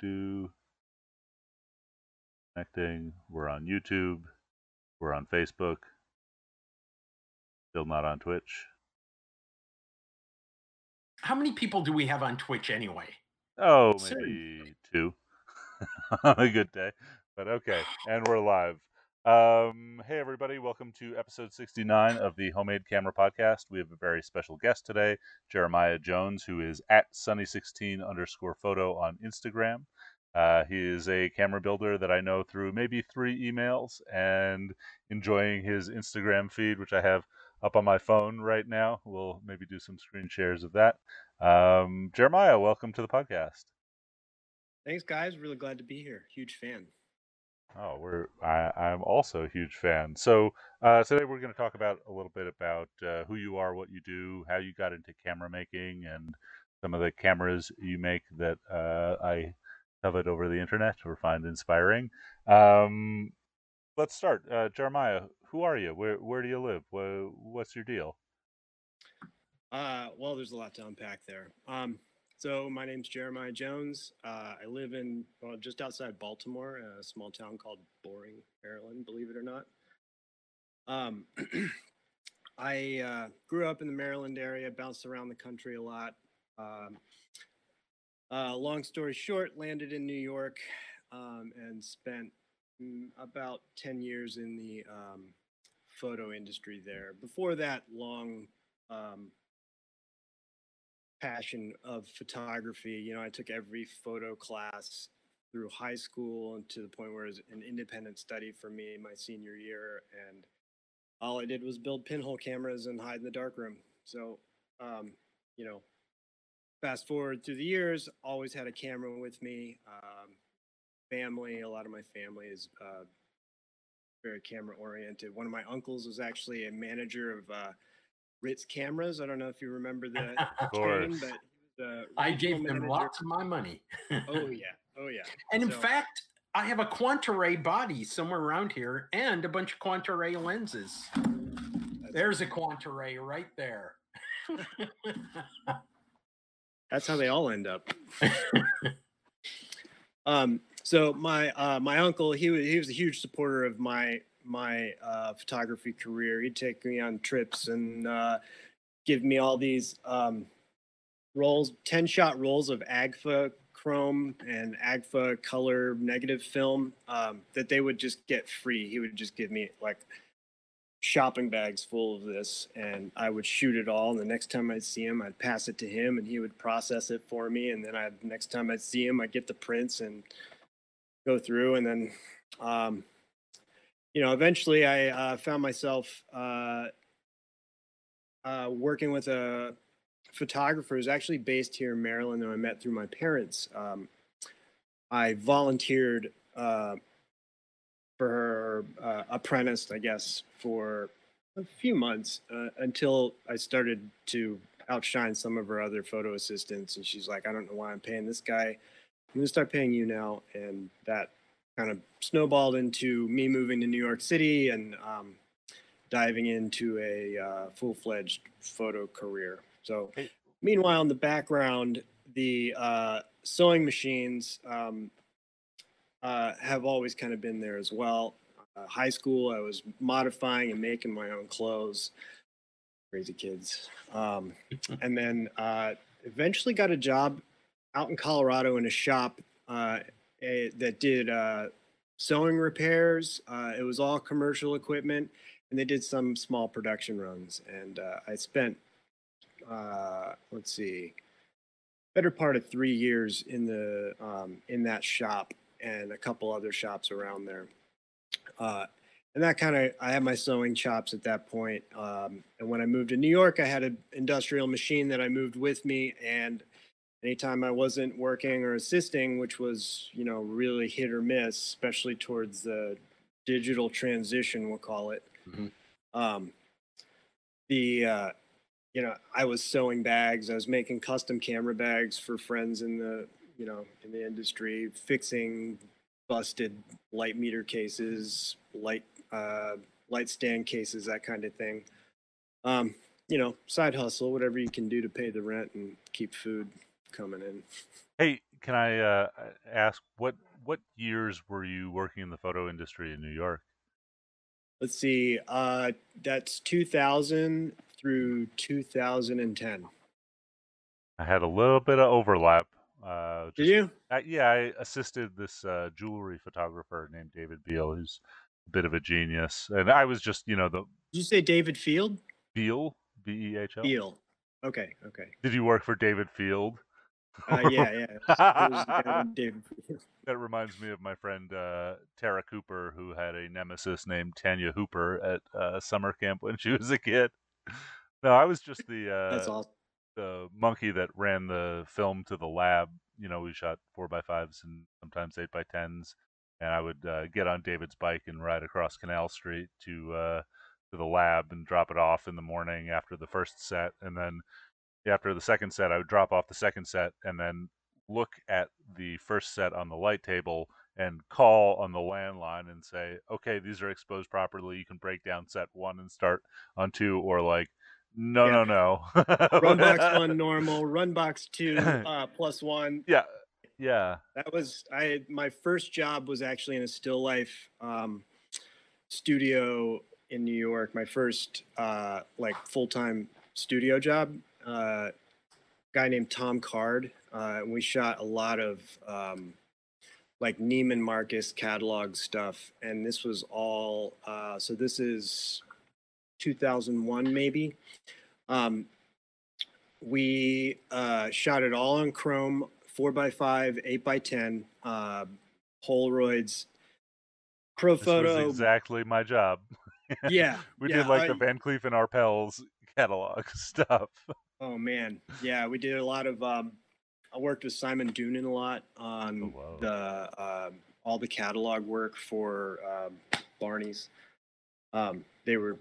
do. Connecting. We're on YouTube. We're on Facebook. Still not on Twitch. How many people do we have on Twitch anyway? Oh, maybe two on a good day. But okay, and we're live. Hey, everybody. Welcome to episode 69 of the Homemade Camera Podcast. We have a very special guest today, Jeremiah Jones, who is at Sunny 16 underscore photo on Instagram. He is a camera builder that I know through maybe three emails and enjoying his Instagram feed, which I have up on my phone right now. We'll maybe do some screen shares of that. Jeremiah, welcome to the podcast. Thanks, guys. Really glad to be here. Huge fan. Oh, I'm also a huge fan. So today we're going to talk about a little bit about who you are, what you do, how you got into camera making, and some of the cameras you make that I covet over the internet or find inspiring. Let's start. Jeremiah, who are you? Where do you live? What's your deal? Well, there's a lot to unpack there. So my name's Jeremiah Jones. I live in just outside Baltimore, a small town called Boring, Maryland, believe it or not. I grew up in the Maryland area, bounced around the country a lot. Long story short, landed in New York and spent about 10 years in the photo industry there. Before that, long passion of photography. You know, I took every photo class through high school and to the point where it was an independent study for me my senior year, and all I did was build pinhole cameras and hide in the darkroom. So, you know, fast forward through the years, always had a camera with me. Family, a lot of my family is very camera oriented. One of my uncles was actually a manager of Ritz Cameras. I don't know if you remember that. Of course. But I gave them lots of my money. Oh, yeah. Oh, yeah. And in fact, I have a Quantaray body somewhere around here and a bunch of Quantaray lenses. There's a Quantaray right there. That's how they all end up. So my my uncle, he was a huge supporter of my photography career. He'd take me on trips and give me all these rolls, 10-shot rolls of Agfa chrome and Agfa color negative film that they would just get free. He would just give me like shopping bags full of this, and I would shoot it all, and the next time I'd see him I'd pass it to him and he would process it for me, and then next time I'd see him I'd get the prints and go through. And then you know, eventually I found myself working with a photographer who's actually based here in Maryland that I met through my parents. I volunteered for her, apprenticed, I guess, for a few months until I started to outshine some of her other photo assistants. And she's like, I don't know why I'm paying this guy. I'm going to start paying you now. And that kind of snowballed into me moving to New York City and diving into a full-fledged photo career. So meanwhile, in the background, the sewing machines have always kind of been there as well. High school, I was modifying and making my own clothes. Crazy kids. And then eventually got a job out in Colorado in a shop that did sewing repairs. It was all commercial equipment, and they did some small production runs. And I spent, let's see, better part of 3 years in the in that shop, and a couple other shops around there. And that kind of, I had my sewing chops at that point. And when I moved to New York, I had an industrial machine that I moved with me. And anytime I wasn't working or assisting, which was, you know, really hit or miss, especially towards the digital transition, we'll call it. Mm-hmm. You know, I was sewing bags. I was making custom camera bags for friends in the, you know, in the industry, fixing busted light meter cases, light stand cases, that kind of thing. You know, side hustle, whatever you can do to pay the rent and keep food coming in. Hey, Can I ask what years were you working in the photo industry in New York? Let's see. That's 2000 through 2010. I had a little bit of overlap. Did you? Yeah, I assisted this jewelry photographer named David Behl, who's a bit of a genius. And I was just, the... Did you say David Field? Behl, B-E-H-L? Behl. Okay, okay. Did you work for David Field? Yeah. It was David Field. That reminds me of my friend Tara Cooper, who had a nemesis named Tanya Hooper at summer camp when she was a kid. No, I was just the... That's awesome. The monkey that ran the film to the lab. We shot 4x5s and sometimes 8x10s, and I would get on David's bike and ride across Canal Street to the lab and drop it off in the morning after the first set, and then after the second set I would drop off the second set and then look at the first set on the light table and call on the landline and say, okay, these are exposed properly, you can break down set one and start on two, or like, No. Run box one normal, run box two plus one. Yeah. That was my first job was actually in a still life studio in New York. My first like full-time studio job. Guy named Tom Card. And we shot a lot of like Neiman Marcus catalog stuff, and this was all so this is 2001 maybe. We shot it all on chrome, 4x5, 8x10, Polaroids, Profoto. This was exactly my job. Yeah. Did like the Van Cleef and Arpels catalog stuff. Oh man, yeah, we did a lot of. I worked with Simon Doonan a lot on all the catalog work for Barney's. They were,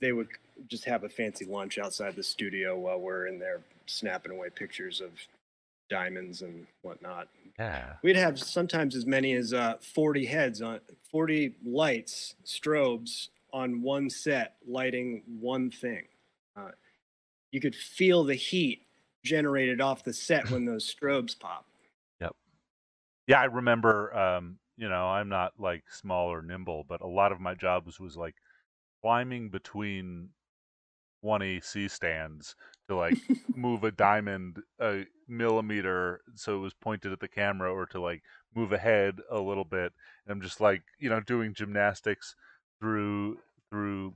they would just have a fancy lunch outside the studio while we're in there snapping away pictures of diamonds and whatnot. Yeah. We'd have sometimes as many as 40 heads on 40 lights, strobes on one set, lighting one thing. You could feel the heat generated off the set when those strobes pop. Yep. Yeah, I remember. I'm not like small or nimble, but a lot of my jobs was like climbing between 20 C-stands to like move a diamond a millimeter so it was pointed at the camera, or to like move ahead a little bit. And I'm just like, doing gymnastics through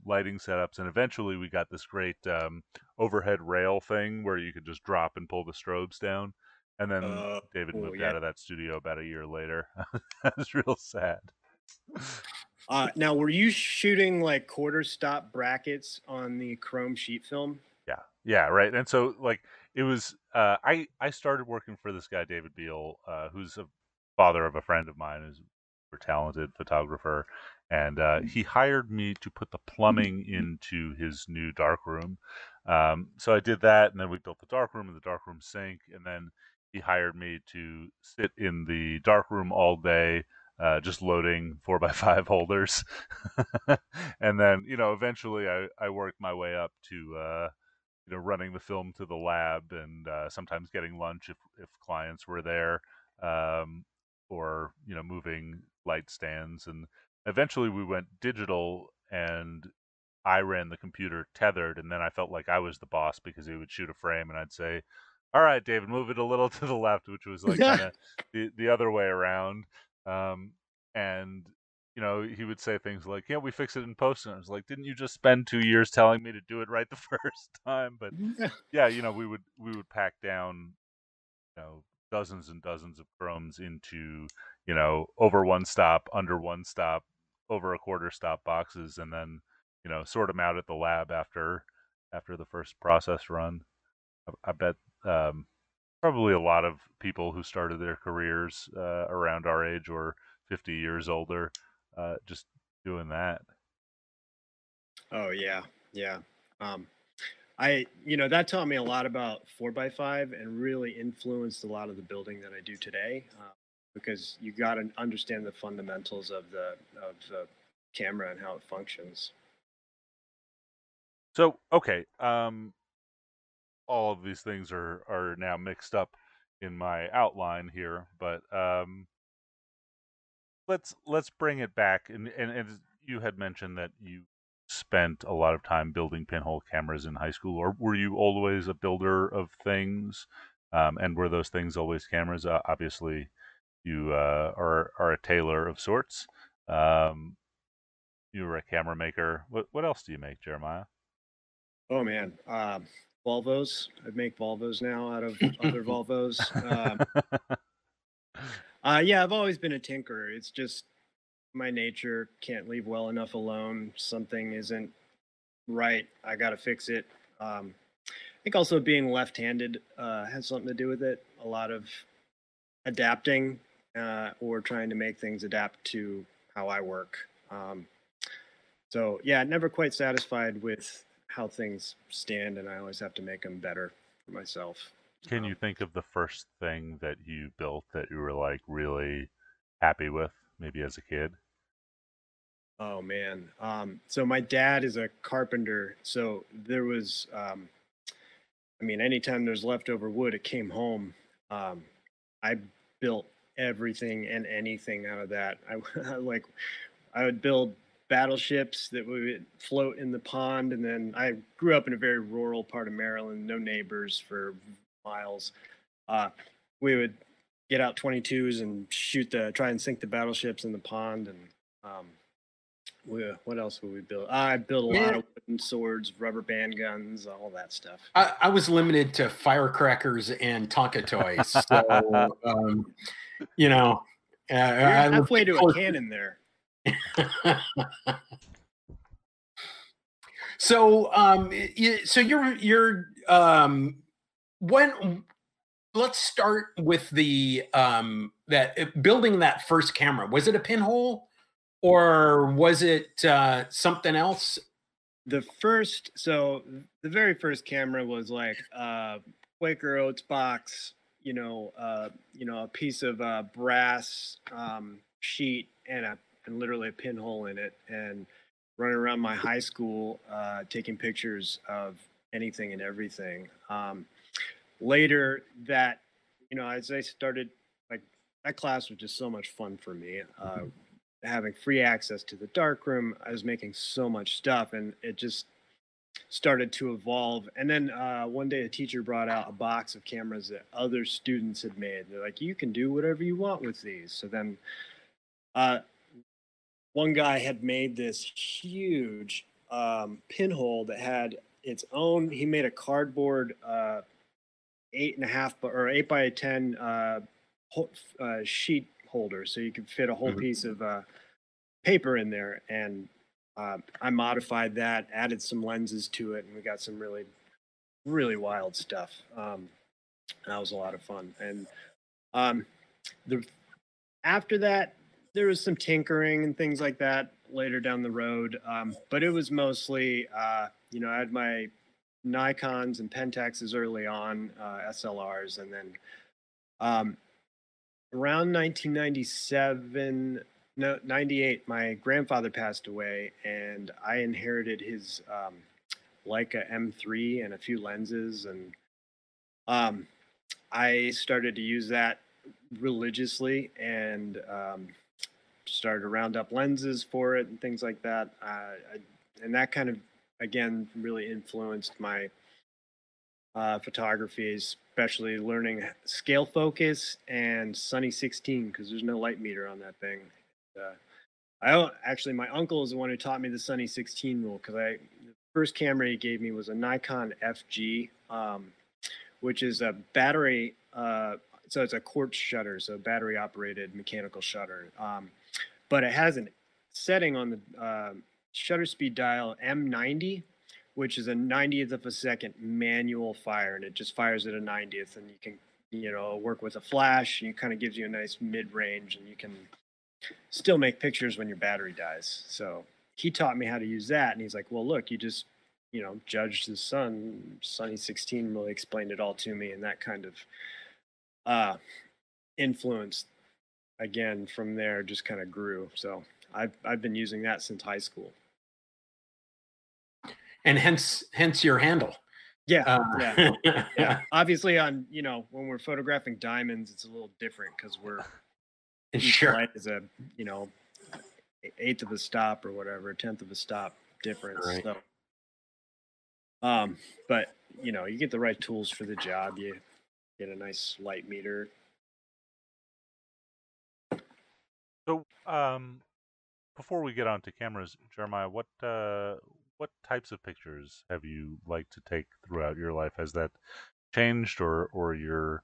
lighting setups. And eventually we got this great overhead rail thing where you could just drop and pull the strobes down. And then David moved out of that studio about a year later. That was real sad. Now, were you shooting like quarter stop brackets on the chrome sheet film? Yeah, right. And so, like, it was. I started working for this guy David Behl, who's a father of a friend of mine, who's a super talented photographer, and he hired me to put the plumbing into his new darkroom. So I did that, and then we built the darkroom and the darkroom sink, and then he hired me to sit in the darkroom all day, just loading 4x5 holders. And then, eventually I worked my way up to, running the film to the lab, and sometimes getting lunch if clients were there, or, moving light stands. And eventually we went digital, and I ran the computer tethered. And then I felt like I was the boss, because he would shoot a frame and I'd say, all right, David, move it a little to the left, which was like kind of the other way around. And, he would say things like, yeah, we fix it in post. And I was like, didn't you just spend 2 years telling me to do it right the first time? But yeah, we would pack down, dozens and dozens of chromes into, over one stop, under one stop, over a quarter stop boxes. And then, sort them out at the lab after the first process run. I bet. Probably a lot of people who started their careers around our age or 50 years older just doing that. Oh yeah. That taught me a lot about 4x5 and really influenced a lot of the building that I do today, because you got to understand the fundamentals of the camera and how it functions. So okay, all of these things are now mixed up in my outline here, but let's bring it back. And you had mentioned that you spent a lot of time building pinhole cameras in high school, or were you always a builder of things? And were those things always cameras? Obviously, you are a tailor of sorts. You were a camera maker. What else do you make, Jeremiah? Oh man, Volvos. I make Volvos now out of other Volvos. Yeah, I've always been a tinkerer. It's just my nature, can't leave well enough alone. Something isn't right, I gotta fix it. I think also being left-handed has something to do with it. A lot of adapting or trying to make things adapt to how I work. So yeah, never quite satisfied with how things stand, and I always have to make them better for myself. Can you think of the first thing that you built that you were like really happy with, maybe as a kid? Oh man. So my dad is a carpenter. So there was, I mean, anytime there's leftover wood, it came home. I built everything and anything out of that. I would build battleships that would float in the pond. And then I grew up in a very rural part of Maryland, no neighbors for miles. We would get out 22s and shoot try and sink the battleships in the pond. And what else would we build? I built a lot of wooden swords, rubber band guns, all that stuff. I was limited to firecrackers and Tonka toys. So, you know, I halfway to a cannon there. So so you're let's start with the that building that first camera. Was it a pinhole or was it something else? The very first camera was like Quaker Oats box, a piece of brass sheet and literally a pinhole in it, and running around my high school taking pictures of anything and everything. Later that, as I started, like, that class was just so much fun for me. Having free access to the darkroom, I was making so much stuff, and it just started to evolve. And then one day a teacher brought out a box of cameras that other students had made. They're like, you can do whatever you want with these. So then one guy had made this huge pinhole that had its own. He made a cardboard 8.5 or 8 by 10 sheet holder, so you could fit a whole piece of paper in there. And I modified that, added some lenses to it, and we got some really, really wild stuff. That was a lot of fun. And after that, there was some tinkering and things like that later down the road. But it was mostly, I had my Nikons and Pentaxes early on, SLRs. And then around 1997, no, 98, my grandfather passed away, and I inherited his Leica M3 and a few lenses. And I started to use that religiously, and started to round up lenses for it and things like that. And that kind of, again, really influenced my photography, especially learning scale focus and Sunny 16, because there's no light meter on that thing. Actually, my uncle is the one who taught me the Sunny 16 rule, because the first camera he gave me was a Nikon FG, which is a battery, so it's a quartz shutter, so battery operated mechanical shutter. But it has a setting on the shutter speed dial M90, which is a 90th of a second manual fire, and it just fires at a 90th, and you can, work with a flash, and it kind of gives you a nice mid-range, and you can still make pictures when your battery dies. So he taught me how to use that, and he's like, well, look, you just, judge the sun. Sunny 16 really explained it all to me, and that kind of influenced. Again, from there, just kind of grew. So I've been using that since high school, and hence your handle. Yeah, yeah. Obviously, on when we're photographing diamonds, it's a little different because we're each light is a eighth of a stop or whatever, a tenth of a stop difference. Right. So, but you get the right tools for the job. You get a nice light meter. So, before we get on to cameras, Jeremiah, what types of pictures have you liked to take throughout your life? Has that changed, or you're,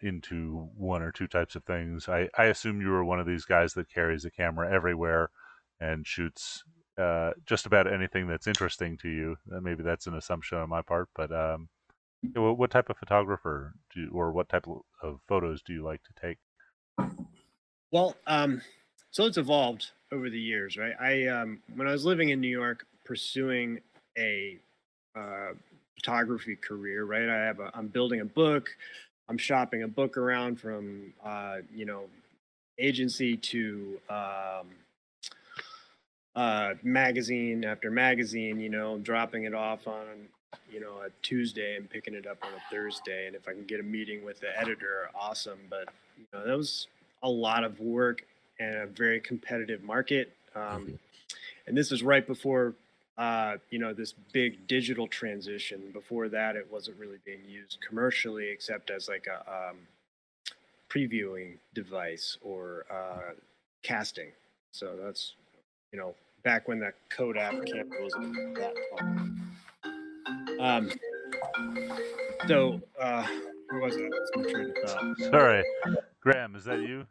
into one or two types of things? I assume you were one of these guys that carries a camera everywhere and shoots just about anything that's interesting to you. Maybe that's an assumption on my part, but what type of photographer or what type of photos do you like to take? Well, so it's evolved over the years, right? When I was living in New York, pursuing a photography career, right? I'm building a book. I'm shopping a book around from agency to magazine after magazine. I'm dropping it off on a Tuesday and picking it up on a Thursday. And if I can get a meeting with the editor, awesome. But that was a lot of work. And a very competitive market, and this was right before this big digital transition. Before that, it wasn't really being used commercially, except as like a previewing device or casting. So that's back when that Kodak camera wasn't that far. Who was it? Sorry, Graham, is that you?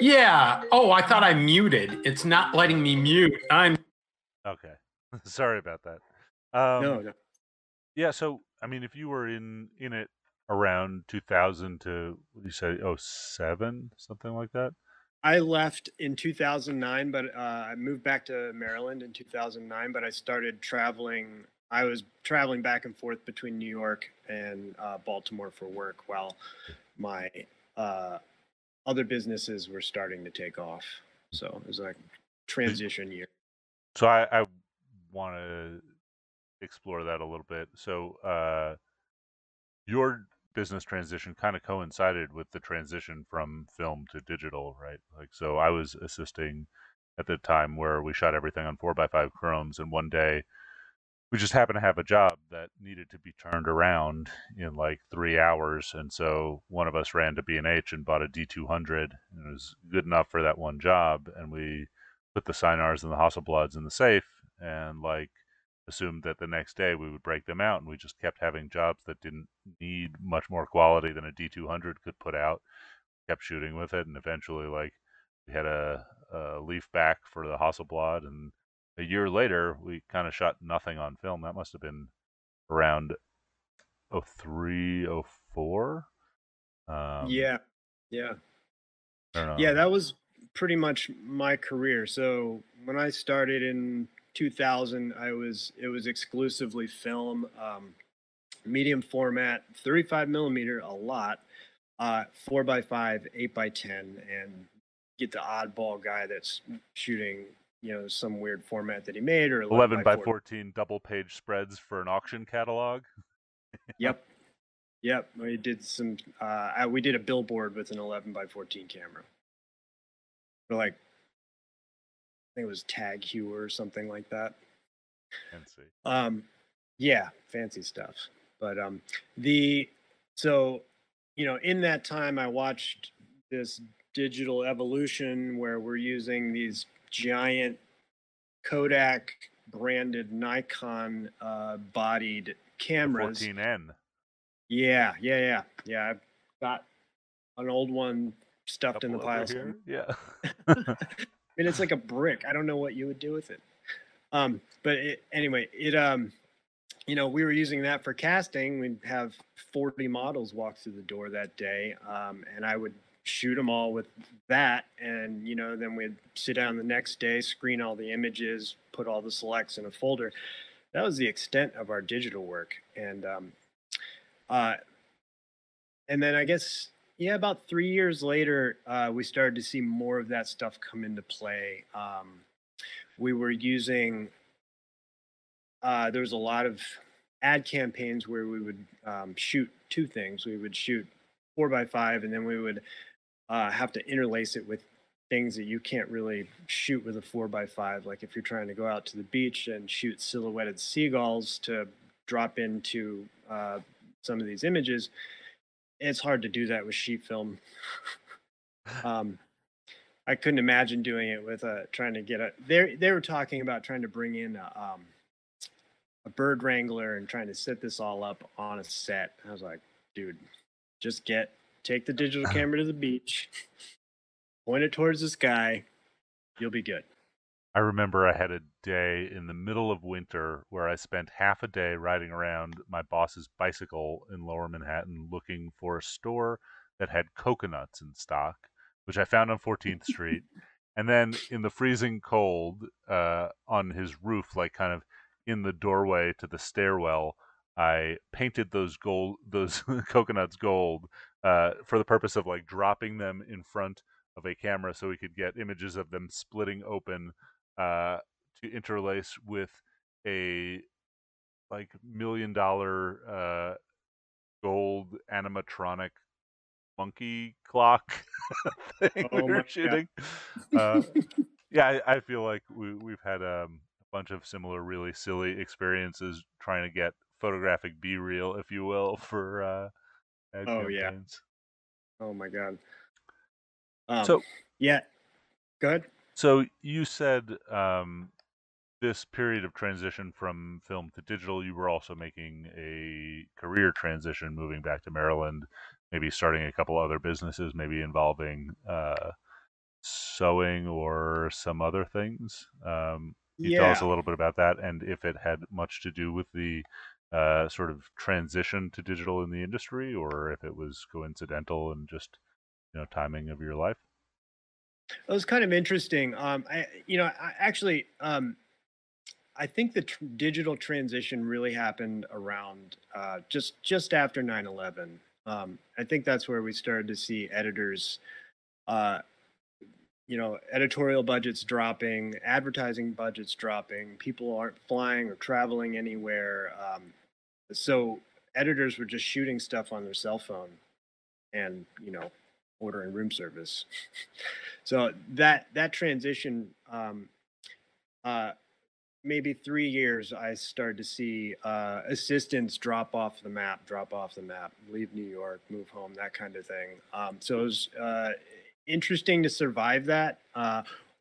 Yeah. Oh, I thought I muted. It's not letting me mute. I'm okay. Sorry about that. No. Yeah. So, I mean, if you were in it around 2000 to, what you say, 07, something like that. I left in 2009, but I moved back to Maryland in 2009. But I started traveling. I was traveling back and forth between New York and Baltimore for work while my other businesses were starting to take off. So it was like transition year. So I want to explore that a little bit. So your business transition kind of coincided with the transition from film to digital, right? Like, so I was assisting at the time where we shot everything on 4x5 chromes. And one day we just happened to have a job that needed to be turned around in like 3 hours. And so one of us ran to B&H and bought a D200, and it was good enough for that one job. And we put the Sinars and the Hasselblads in the safe and like assumed that the next day we would break them out. And we just kept having jobs that didn't need much more quality than a D200 could put out. We kept shooting with it. And eventually like we had a Leaf back for the Hasselblad, and a year later, we kind of shot nothing on film. That must have been around 03, 04. Yeah. Yeah, that was pretty much my career. So when I started in 2000, it was exclusively film, medium format, 35 millimeter, a lot, 4x5, 8x10, and get the oddball guy that's shooting some weird format that he made, or 11 by 14 double page spreads for an auction catalog. Yep. We did some. We did a billboard with an 11 by 14 camera. For like, I think it was Tag Heuer or something like that. Fancy. Yeah, fancy stuff. But in that time, I watched this digital evolution where we're using these giant Kodak branded Nikon bodied cameras. 14N. Yeah. I've got an old one stuffed in the pile here. Yeah. I mean, it's like a brick. I don't know what you would do with it. We were using that for casting. We'd have 40 models walk through the door that day, and I would shoot them all with that, and then we'd sit down the next day, screen all the images, put all the selects in a folder. That was the extent of our digital work. And then I guess about 3 years later, we started to see more of that stuff come into play. We were using there was a lot of ad campaigns where we would shoot two things. We would shoot 4x5, and then we would have to interlace it with things that you can't really shoot with a 4x5. Like if you're trying to go out to the beach and shoot silhouetted seagulls to drop into some of these images, it's hard to do that with sheet film. I couldn't imagine doing it with trying to get a. They were talking about trying to bring in a bird wrangler and trying to set this all up on a set. I was like, dude, just take the digital camera to the beach, point it towards the sky, you'll be good. I remember I had a day in the middle of winter where I spent half a day riding around my boss's bicycle in Lower Manhattan looking for a store that had coconuts in stock, which I found on 14th Street. And then in the freezing cold on his roof, like kind of in the doorway to the stairwell, I painted those coconuts gold for the purpose of like dropping them in front of a camera so we could get images of them splitting open to interlace with a like $1 million gold animatronic monkey clock thing we were shooting. Yeah, I feel like we've had a bunch of similar really silly experiences trying to get photographic B-reel, if you will, for ad campaigns. Yeah. Oh my god. So yeah, go ahead. So you said this period of transition from film to digital, you were also making a career transition, moving back to Maryland, maybe starting a couple other businesses, maybe involving sewing or some other things. You tell us a little bit about that, and if it had much to do with the sort of transition to digital in the industry, or if it was coincidental and just, you know, timing of your life. It was kind of interesting. I think the digital transition really happened around just after 9/11. I think that's where we started to see editors, editorial budgets dropping, advertising budgets dropping. People aren't flying or traveling anywhere, so editors were just shooting stuff on their cell phone, and ordering room service. So that transition, maybe 3 years, I started to see assistants drop off the map, leave New York, move home, that kind of thing. So it was interesting to survive that.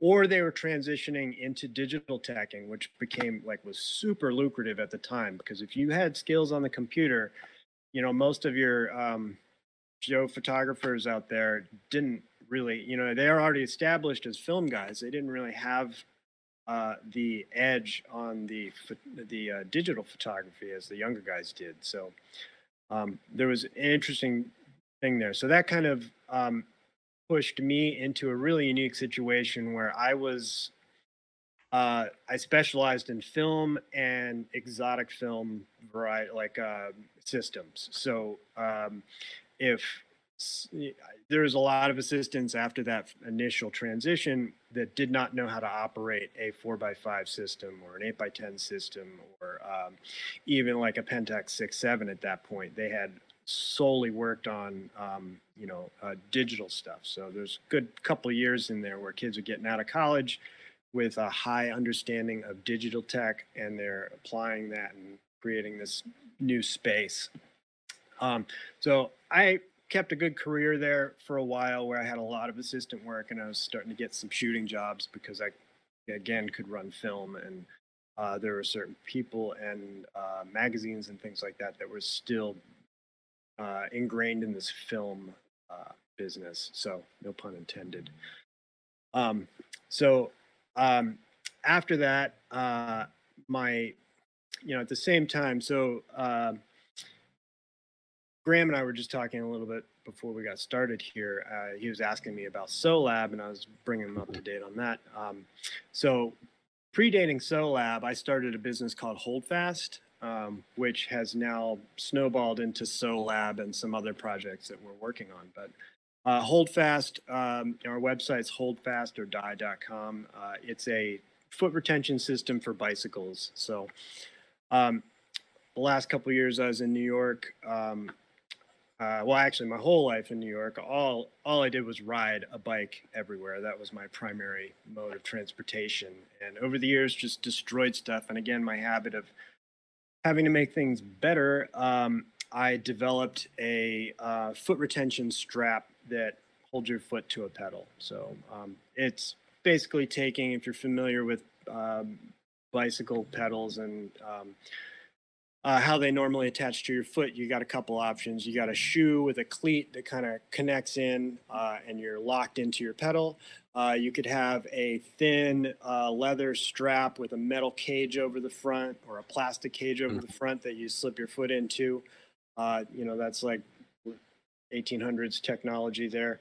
Or they were transitioning into digital teching, which was super lucrative at the time, because if you had skills on the computer, most of your Joe photographers out there didn't really, they are already established as film guys. They didn't really have the edge on the digital photography as the younger guys did. So there was an interesting thing there. So that kind of pushed me into a really unique situation where I was, I specialized in film and exotic film variety, systems. So if there's a lot of assistants after that initial transition that did not know how to operate a 4x5 system or an 8x10 system, or even like a Pentax 6.7 at that point. They had solely worked on, digital stuff. So there's a good couple of years in there where kids are getting out of college with a high understanding of digital tech, and they're applying that and creating this new space. So I kept a good career there for a while where I had a lot of assistant work, and I was starting to get some shooting jobs because I, again, could run film, and there were certain people and magazines and things like that that were still ingrained in this film business. So no pun intended. After that, at the same time, so Graham and I were just talking a little bit before we got started here. He was asking me about Sewlab, and I was bringing him up to date on that. So predating Sewlab, I started a business called Holdfast, which has now snowballed into Sewlab and some other projects that we're working on. But Holdfast, our website's holdfastordie.com. It's a foot retention system for bicycles. So The last couple of years I was in New York. Well, actually, my whole life in New York, all I did was ride a bike everywhere. That was my primary mode of transportation. And over the years, just destroyed stuff. And again, my habit of having to make things better, I developed a foot retention strap that holds your foot to a pedal. So it's basically taking, if you're familiar with bicycle pedals and how they normally attach to your foot, you got a couple options. You got a shoe with a cleat that kind of connects in and you're locked into your pedal. You could have a thin leather strap with a metal cage over the front or a plastic cage over the front that you slip your foot into. You know, that's like 1800s technology there.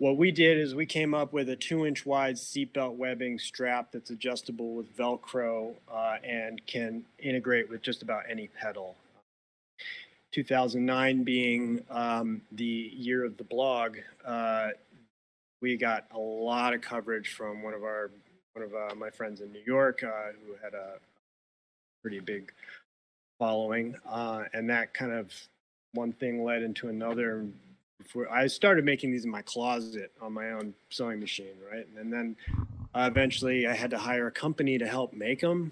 What we did is we came up with a 2-inch wide seatbelt webbing strap that's adjustable with Velcro and can integrate with just about any pedal. 2009 being the year of the blog, we got a lot of coverage from one of my friends in New York who had a pretty big following, and that kind of one thing led into another. Before I started making these in my closet on my own sewing machine, right? And then eventually I had to hire a company to help make them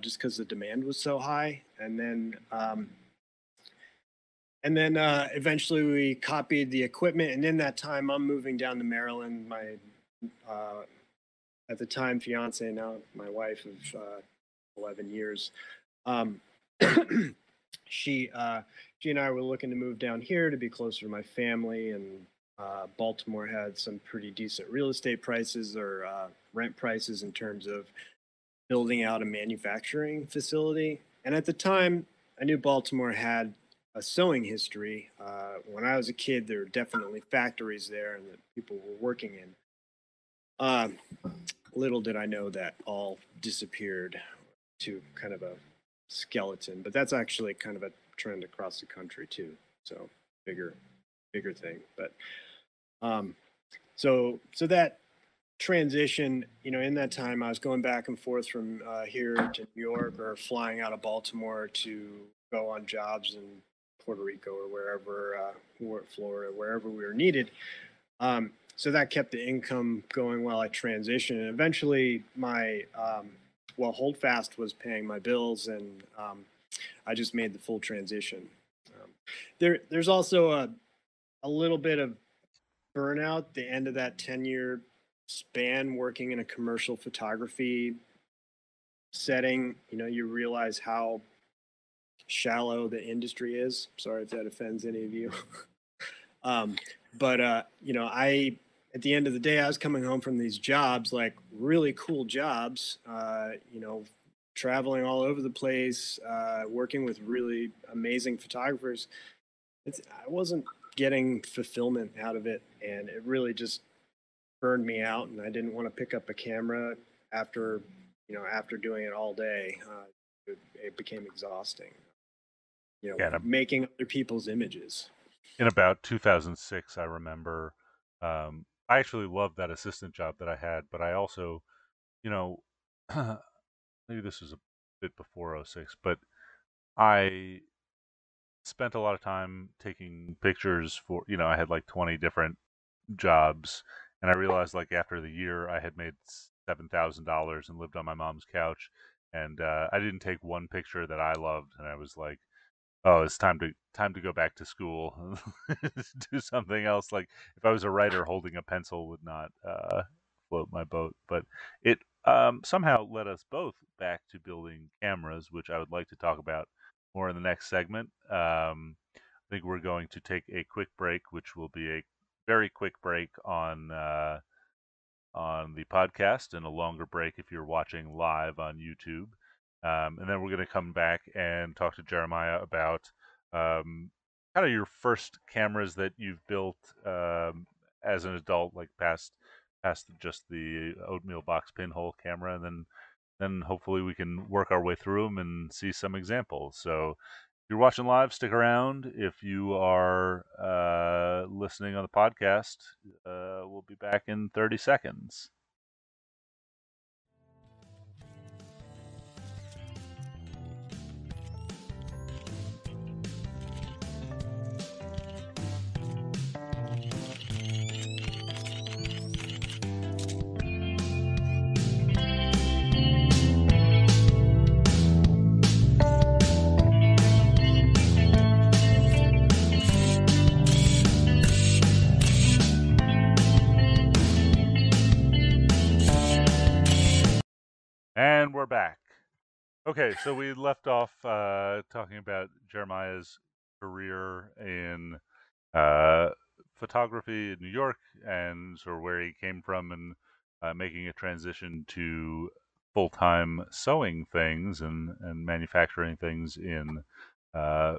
just because the demand was so high. And then eventually we copied the equipment. And in that time, I'm moving down to Maryland. My, at the time, fiance, now my wife of 11 years, she and I were looking to move down here to be closer to my family, and Baltimore had some pretty decent real estate prices or rent prices in terms of building out a manufacturing facility. And at the time, I knew Baltimore had a sewing history. When I was a kid, there were definitely factories there and that people were working in. Little did I know that all disappeared to kind of a skeleton, but that's actually kind of a trend across the country too. So bigger thing. But so that transition, you know, in that time I was going back and forth from here to New York or flying out of Baltimore to go on jobs in Puerto Rico or wherever, Florida, wherever we were needed. So that kept the income going while I transitioned. And eventually my well, Holdfast was paying my bills, and I just made the full transition. There's also a little bit of burnout. The end of that 10-year span working in a commercial photography setting, you know, you realize how shallow the industry is. Sorry if that offends any of you. You know, at the end of the day, I was coming home from these jobs, like really cool jobs, you know, traveling all over the place, working with really amazing photographers. I wasn't getting fulfillment out of it, and it really just burned me out, and I didn't want to pick up a camera after, you know, after doing it all day. It became exhausting, you know, making other people's images. In about 2006, I remember, I actually loved that assistant job that I had, but I also, you know, maybe this was a bit before 06, but I spent a lot of time taking pictures for, you know, I had like 20 different jobs, and I realized like after the year I had made $7,000 and lived on my mom's couch, and I didn't take one picture that I loved, and I was like, oh, it's time to go back to school, do something else. Like if I was a writer, holding a pencil would not float my boat. But it somehow led us both back to building cameras, which I would like to talk about more in the next segment. I think we're going to take a quick break, which will be a very quick break on the podcast, and a longer break if you're watching live on YouTube. And then we're going to come back and talk to Jeremiah about kind of your first cameras that you've built as an adult, like past just the oatmeal box pinhole camera. And then hopefully we can work our way through them and see some examples. So if you're watching live, stick around. If you are listening on the podcast, we'll be back in 30 seconds. we're back. Okay, so we left off talking about Jeremiah's career in photography in New York and sort of where he came from and making a transition to full-time sewing things and manufacturing things in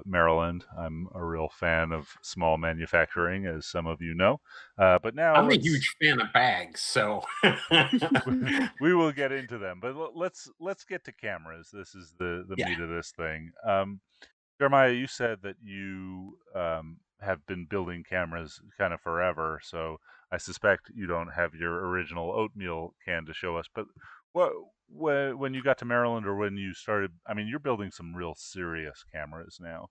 Maryland. I'm a real fan of small manufacturing, as some of you know. But now I'm a huge fan of bags, so we will get into them. But let's get to cameras. This is the meat of this thing. Jeremiah, you said that you have been building cameras kind of forever, so I suspect you don't have your original oatmeal can to show us. But when you got to Maryland, or when you started, I mean, you're building some real serious cameras now.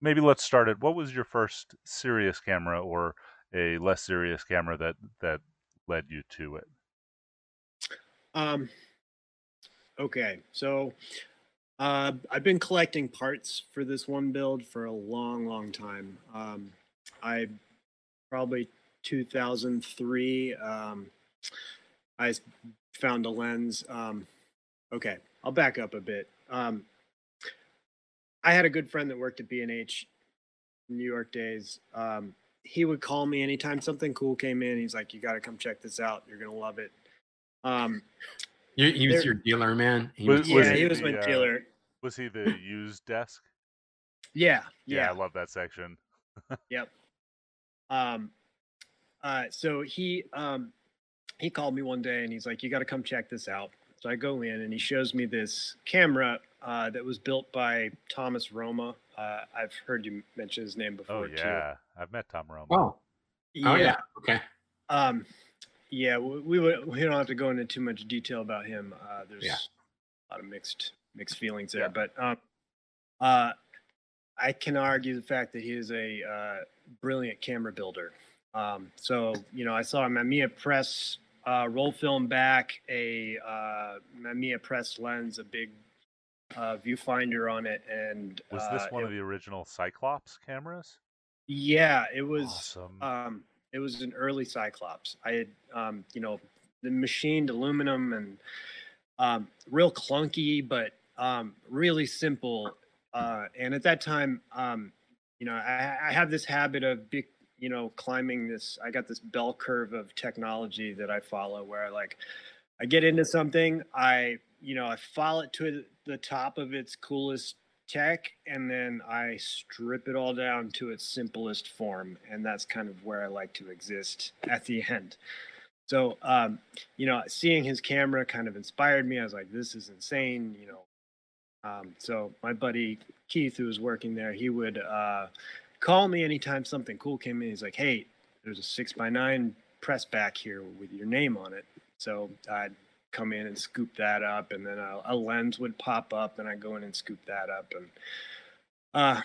Maybe let's start at, what was your first serious camera, or a less serious camera that led you to it? Okay, so I've been collecting parts for this one build for a long, long time. I probably 2003. I found a lens. Okay, I'll back up a bit. I had a good friend that worked at B&H in New York days. He would call me anytime something cool came in. He's like, you got to come check this out. You're going to love it. He was your dealer, man? He was my dealer. Was he the used desk? Yeah, I love that section. Yep. So he called me one day and he's like, you got to come check this out. So I go in and he shows me this camera that was built by Thomas Roma. I've heard you mention his name before. Oh, yeah. Too. I've met Tom Roma. Oh, yeah. Oh, yeah. Okay. Yeah, we don't have to go into too much detail about him. There's a lot of mixed feelings there. Yeah. But I can argue the fact that he is a brilliant camera builder. So, you know, I saw a Mamiya Press roll film back, a Mamiya Press lens, a big viewfinder on it, and was this one of the original Cyclops cameras? Yeah, it was. Awesome. It was an early Cyclops. I had, you know, the machined aluminum and real clunky, but really simple. And at that time, you know, I have this habit of, you know, climbing this. I got this bell curve of technology that I follow, where I get into something, I follow it to the top of its coolest tech, and then I strip it all down to its simplest form. And that's kind of where I like to exist at the end. So, you know, seeing his camera kind of inspired me. I was like, this is insane, you know. So my buddy Keith, who was working there, he would call me anytime something cool came in. He's like, hey, there's a 6x9 press back here with your name on it. So I'd come in and scoop that up, and then a lens would pop up, and I'd go in and scoop that up. And,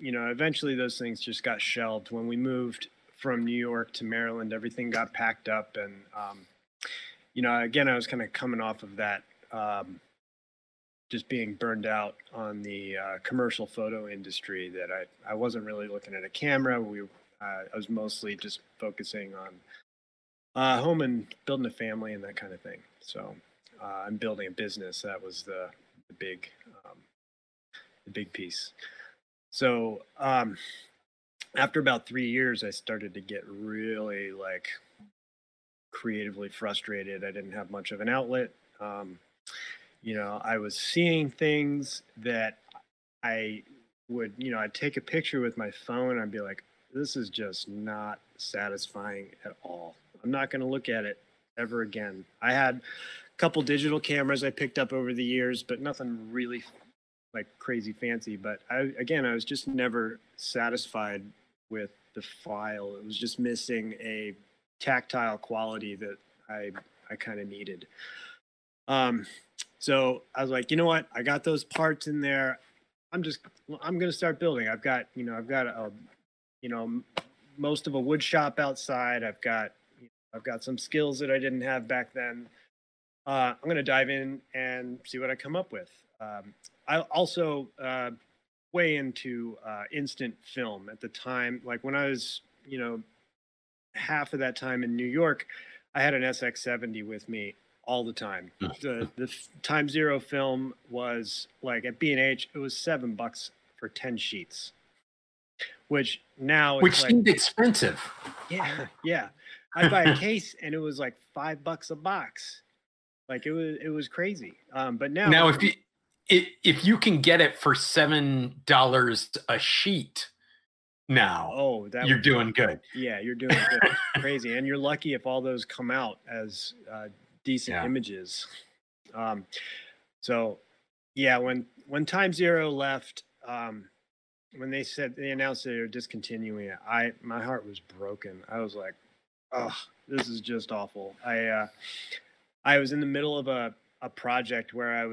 you know, eventually those things just got shelved. When we moved from New York to Maryland, everything got packed up. And, you know, again, I was kind of coming off of that, just being burned out on the commercial photo industry, that I wasn't really looking at a camera. I was mostly just focusing on home and building a family and that kind of thing. So I'm building a business. That was the big piece. So after about 3 years, I started to get really creatively frustrated. I didn't have much of an outlet. You know, I was seeing things that I would, you know, I'd take a picture with my phone and I'd be like, this is just not satisfying at all. I'm not going to look at it ever again. I had a couple digital cameras I picked up over the years, but nothing really crazy fancy. But I was just never satisfied with the file. It was just missing a tactile quality that I kind of needed. So I was like, you know what? I got those parts in there. I'm going to start building. I've got most of a wood shop outside. I've got some skills that I didn't have back then. I'm going to dive in and see what I come up with. I also way into instant film at the time. When I was, you know, half of that time in New York, I had an SX-70 with me. all the time. The Time Zero film was like at B&H, it was $7 for 10 sheets, which now it's seemed expensive. Yeah, yeah. I buy a case and it was like $5 a box. Like it was crazy. But now if you can get it for $7 a sheet now, you're doing good. Yeah, you're doing good. Crazy. And you're lucky if all those come out as decent images. So yeah, when Time Zero left, when they announced they were discontinuing it, my heart was broken. I was like, oh, this is just awful. I was in the middle of a project where I had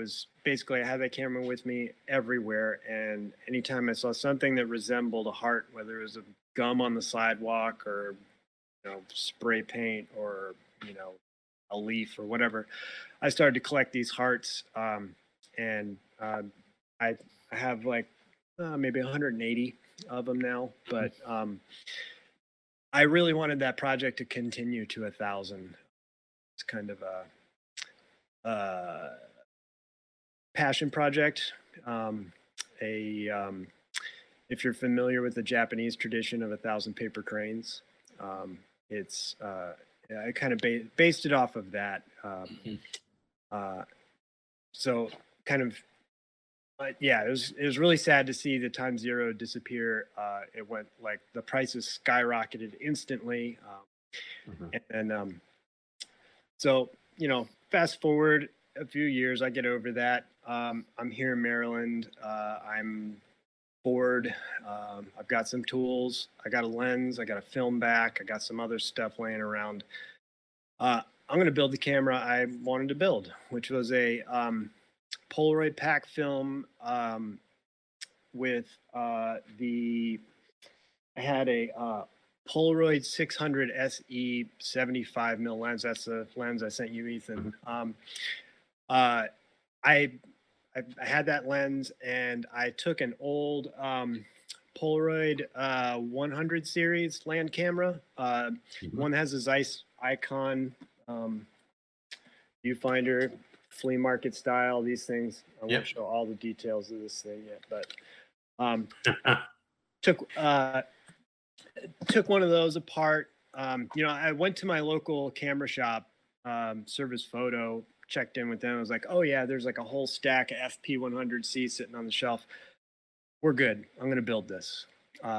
that camera with me everywhere, and anytime I saw something that resembled a heart, whether it was a gum on the sidewalk or spray paint or a leaf or whatever, I started to collect these hearts. I have like maybe 180 of them now, but I really wanted that project to continue to 1,000. It's kind of a passion project. If you're familiar with the Japanese tradition of 1,000 paper cranes, I kind of based it off of that. It was really sad to see the Time Zero disappear. It went the prices skyrocketed instantly. Fast forward a few years, I get over that. I'm here in Maryland. I'm bored. I've got some tools. I got a lens. I got a film back. I got some other stuff laying around. I'm going to build the camera I wanted to build, which was a Polaroid pack film with I had a Polaroid 600 SE 75 mil lens. That's the lens I sent you, Ethan. I had that lens, and I took an old Polaroid 100 series land camera. One that has a Zeiss Icon viewfinder, flea market style, these things. I won't show all the details of this thing yet, but took one of those apart. I went to my local camera shop, Service Photo, checked in with them. I was like, oh yeah, there's like a whole stack of FP100C sitting on the shelf. We're good. I'm going to build this.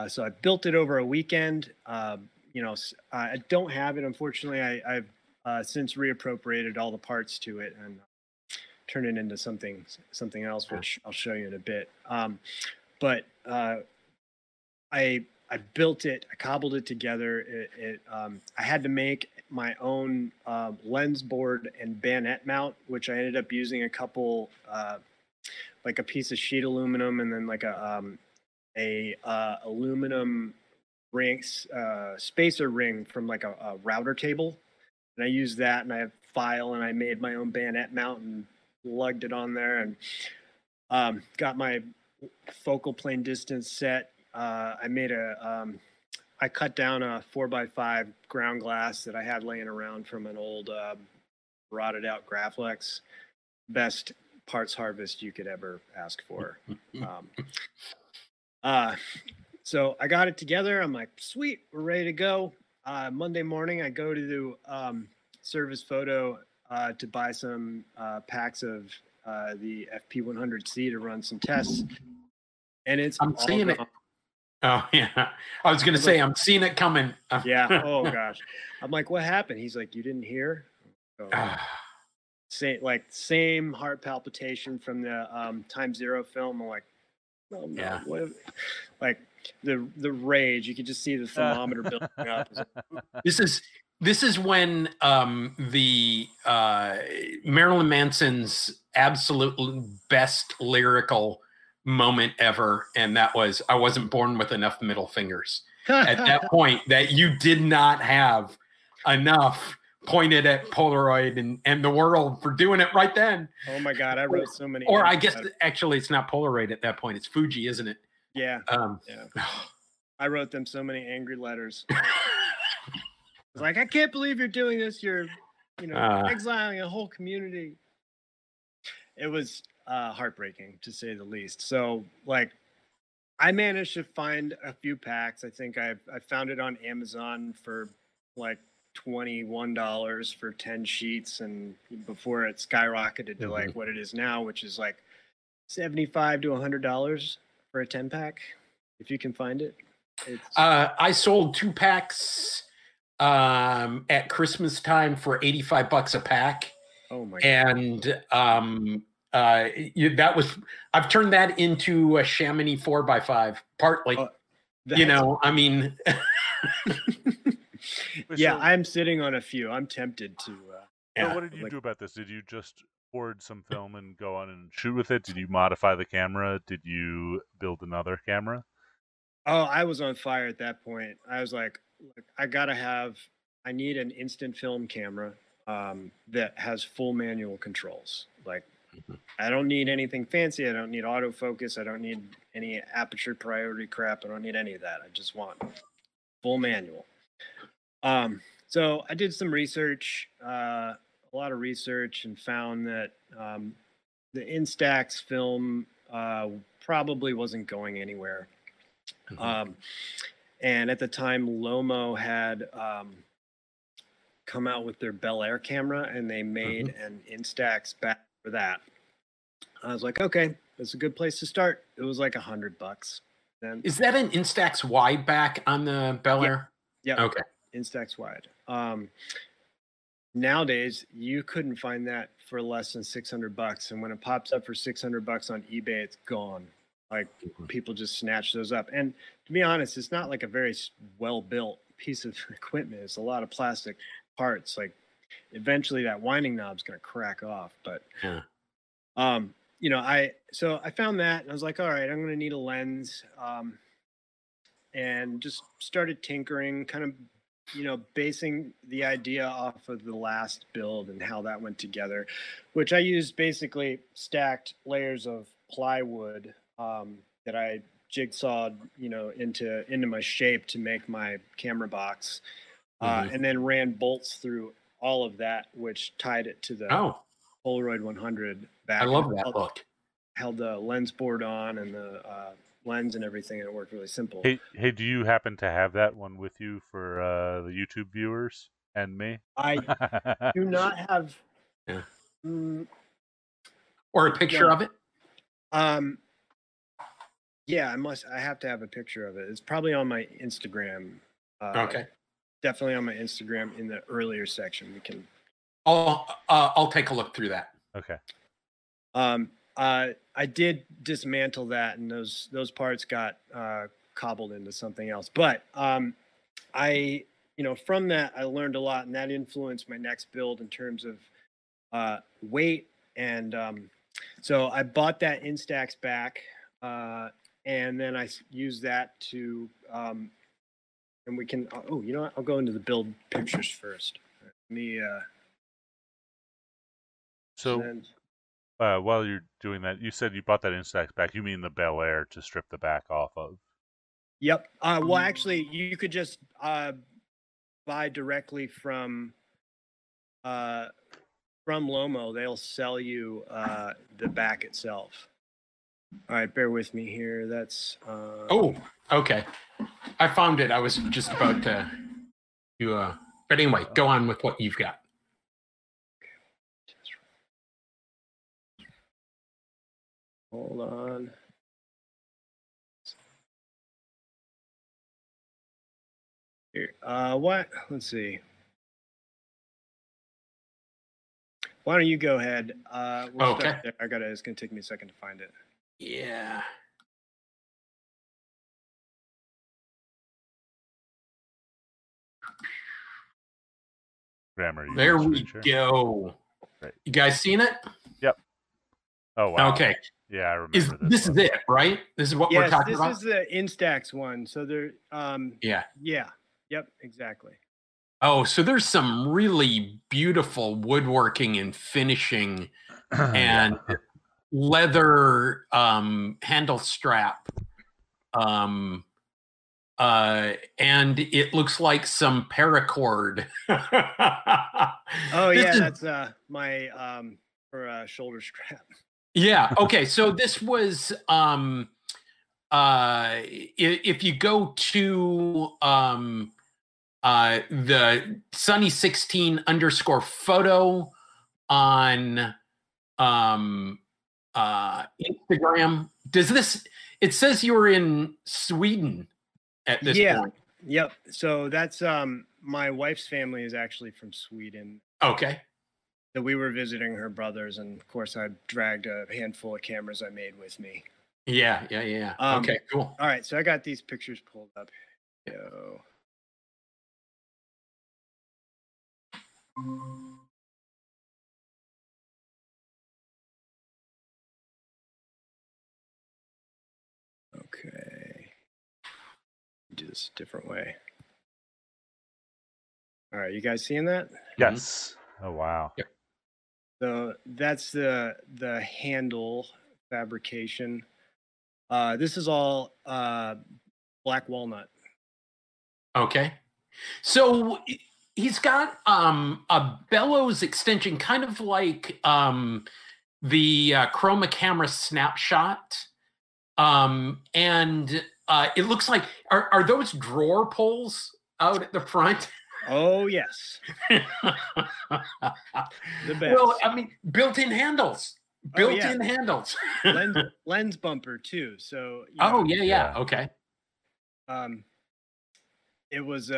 So I built it over a weekend. I don't have it. Unfortunately, I've since reappropriated all the parts to it and turned it into something else, which I'll show you in a bit. I built it. I cobbled it together. I had to make my own lens board and bayonet mount, which I ended up using a couple, like a piece of sheet aluminum, and then like a aluminum rings spacer ring from like a router table, and I used that, and I have file, and I made my own bayonet mount and lugged it on there, and got my focal plane distance set. I cut down a 4x5 ground glass that I had laying around from an old rotted out Graflex. Best parts harvest you could ever ask for. So I got it together. I'm like, sweet, we're ready to go. Monday morning, I go to the Service Photo to buy some packs of the FP100C to run some tests. And I'm seeing it. Oh, yeah. I was going to say, I'm seeing it coming. Yeah. Oh, gosh. I'm like, what happened? He's like, you didn't hear? So, same heart palpitation from the Time Zero film. I'm like, oh, no. Yeah. What? Like the rage. You could just see the thermometer building up. This is when the Marilyn Manson's absolute best lyrical moment ever, and that was, I wasn't born with enough middle fingers. At that point, that you did not have enough pointed at Polaroid and the world for doing it right then. Oh my God, I wrote so many. Or I guess actually it's not Polaroid at that point; it's Fuji, isn't it? Yeah. I wrote them so many angry letters. It's like, I can't believe you're doing this. You're you know, exiling a whole community. It was heartbreaking, to say the least. So, like, I managed to find a few packs. I think I found it on Amazon for, like, $21 for 10 sheets, and before it skyrocketed to, like, what it is now, which is, like, $75 to $100 for a 10-pack, if you can find it. I sold 2 packs at Christmas time for $85 a pack. Oh my! And God. That was, I've turned that into a Chamonix 4x5 partly. You know, I mean, yeah, I'm sitting on a few. I'm tempted to. So what did you do about this? Did you just record some film and go on and shoot with it? Did you modify the camera? Did you build another camera? Oh, I was on fire at that point. I was like, look, I need an instant film camera that has full manual controls. Like, I don't need anything fancy. I don't need autofocus. I don't need any aperture priority crap. I don't need any of that. I just want full manual. So I did some research, a lot of research, and found that the Instax film probably wasn't going anywhere. And at the time, Lomo had come out with their Bel Air camera, and they made an Instax back for that. I was like, okay, that's a good place to start. It was like $100. Then is that an Instax wide back on the Bel Air? Yeah. Yep. Okay. Instax wide. Nowadays, you couldn't find that for less than $600, and when it pops up for $600 on eBay, it's gone. Like, people just snatch those up. And to be honest, it's not like a very well-built piece of equipment. It's a lot of plastic parts. Like, eventually that winding knob's going to crack off. But, yeah. You know, so I found that, and I was like, all right, I'm going to need a lens. And just started tinkering, kind of, you know, basing the idea off of the last build and how that went together, which I used basically stacked layers of plywood that I jigsawed, you know, into my shape to make my camera box, and then ran bolts through all of that, which tied it to the Polaroid 100 back. I love that look. Held the lens board on and the lens and everything, and it worked really simple. Hey, do you happen to have that one with you for the YouTube viewers and me? I do not have. Yeah. Or a picture of it? Yeah, I have to have a picture of it. It's probably on my Instagram. Okay. Definitely on my Instagram in the earlier section. We can. I'll take a look through that. Okay. I did dismantle that, and those parts got cobbled into something else. But I, you know, from that I learned a lot, and that influenced my next build in terms of weight. And so I bought that Instax back. And then I use that to, and we can, oh, you know what? I'll go into the build pictures first. Let me, while you're doing that, you said you bought that Instax back. You mean the Bel Air to strip the back off of? Yep. Well, actually, you could just, buy directly from Lomo. They'll sell you, the back itself. All right, bear with me here. That's oh, okay. I found it. I was just about to do a. But anyway, go on with what you've got. Hold on. Here, what? Let's see. Why don't you go ahead? We'll start there. It's gonna take me a second to find it. Yeah. Grammar. There we go. Right. You guys seen it? Yep. Oh wow. Okay. Yeah, I remember this. This is it, right? This is what we're talking about. This is the Instax one. So there. Yeah. Yeah. Yep. Exactly. Oh, so there's some really beautiful woodworking and finishing, and. Leather handle strap And it looks like some paracord. Oh yeah, that's my for a shoulder strap. Yeah. Okay. So this was if you go to the Sunny 16 _photo on Instagram. Does this? It says you were in Sweden at this point. Yep. So that's my wife's family is actually from Sweden. Okay. That we were visiting her brothers, and of course I dragged a handful of cameras I made with me. Yeah, yeah, yeah. Okay, cool. All right, so I got these pictures pulled up. Yo. Okay. Do this a different way. All right, you guys seeing that? Yes. Oh wow. Yep. So that's the handle fabrication. This is all black walnut. Okay. So he's got a bellows extension, kind of like the chroma camera snapshot. And it looks like, are those drawer pulls out at the front? Oh, yes. The best. Well, I mean, built-in handles. Built-in handles. lens bumper too. So you know, okay. It was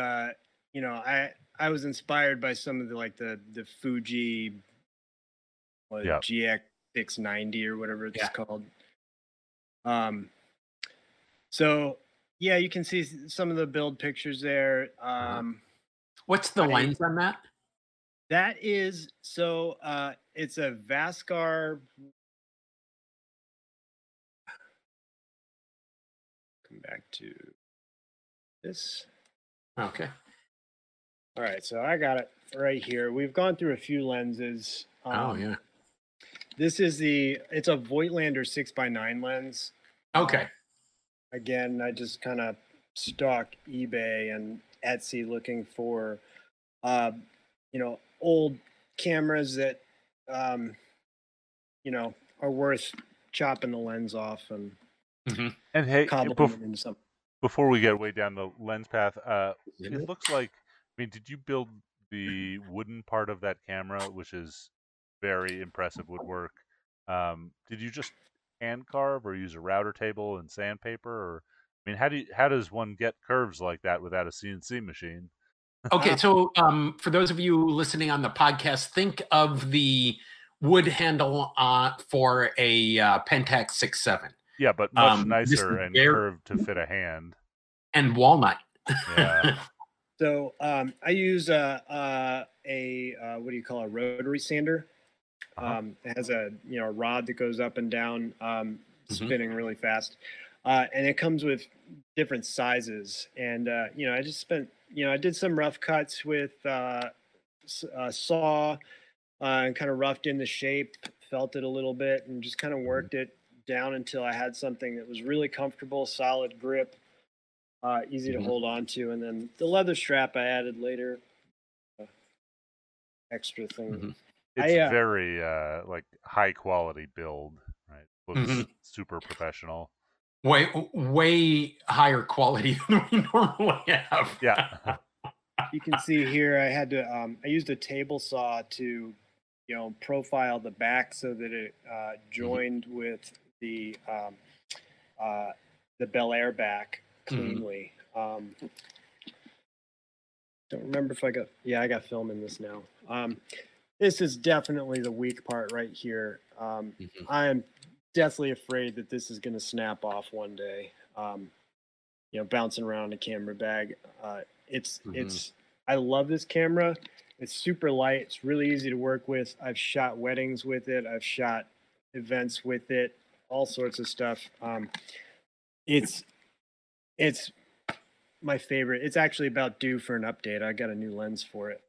you know, I was inspired by some of the like the Fuji GX 690 or whatever it's called. So yeah, you can see some of the build pictures there. What's the lens on that? That is so it's a Vaskar. Come back to this. Okay. All right, so I got it right here. We've gone through a few lenses. This is it's a Voigtlander 6x9 lens. Okay. Again, I just kind of stalked eBay and Etsy looking for you know, old cameras that you know, are worth chopping the lens off and and hey, before we get way down the lens path, it looks like, I mean, did you build the wooden part of that camera, which is very impressive woodwork? Did you just hand carve or use a router table and sandpaper, or I mean, how does one get curves like that without a CNC machine? Okay, so for those of you listening on the podcast, think of the wood handle for a Pentax 6.7. Yeah, but much nicer and curved to fit a hand. And walnut. Yeah. So I use a what do you call a rotary sander? It has a a rod that goes up and down, spinning really fast, and it comes with different sizes. And you know, I just spent. You know, I did some rough cuts with a saw and kind of roughed in the shape, felt it a little bit, and just kind of worked it down until I had something that was really comfortable, solid grip, easy to hold on to. And then the leather strap I added later, extra thing. It's very like high quality build, right? Looks super professional. Way higher quality than we normally have. Yeah. You can see here I had to I used a table saw to profile the back so that it joined with the Bel Air back cleanly. Don't remember if I got I got film in this now. This is definitely the weak part right here. I am deathly afraid that this is going to snap off one day. You know, bouncing around a camera bag. I love this camera. It's super light. It's really easy to work with. I've shot weddings with it. I've shot events with it. All sorts of stuff. It's my favorite. It's actually about due for an update. I got a new lens for it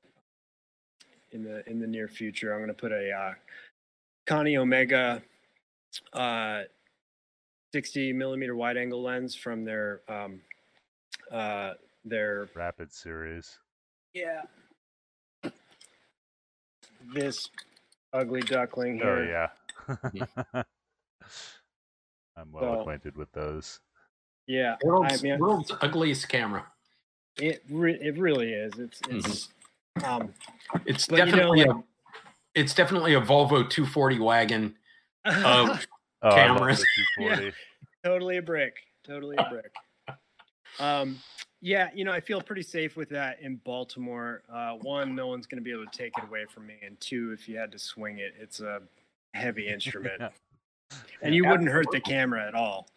in the near future. I'm going to put a Connie Omega 60 millimeter wide angle lens from their their Rapid series. Yeah. This ugly duckling here. Oh yeah. I'm well acquainted with those. Yeah, world's, world's ugliest camera. It really is. It's definitely it's definitely a Volvo 240 wagon of cameras. Yeah, totally a brick. Totally a brick. Yeah, you know, I feel pretty safe with that in Baltimore. One, no one's going to be able to take it away from me, and two, if you had to swing it, it's a heavy instrument, and you wouldn't hurt the camera at all.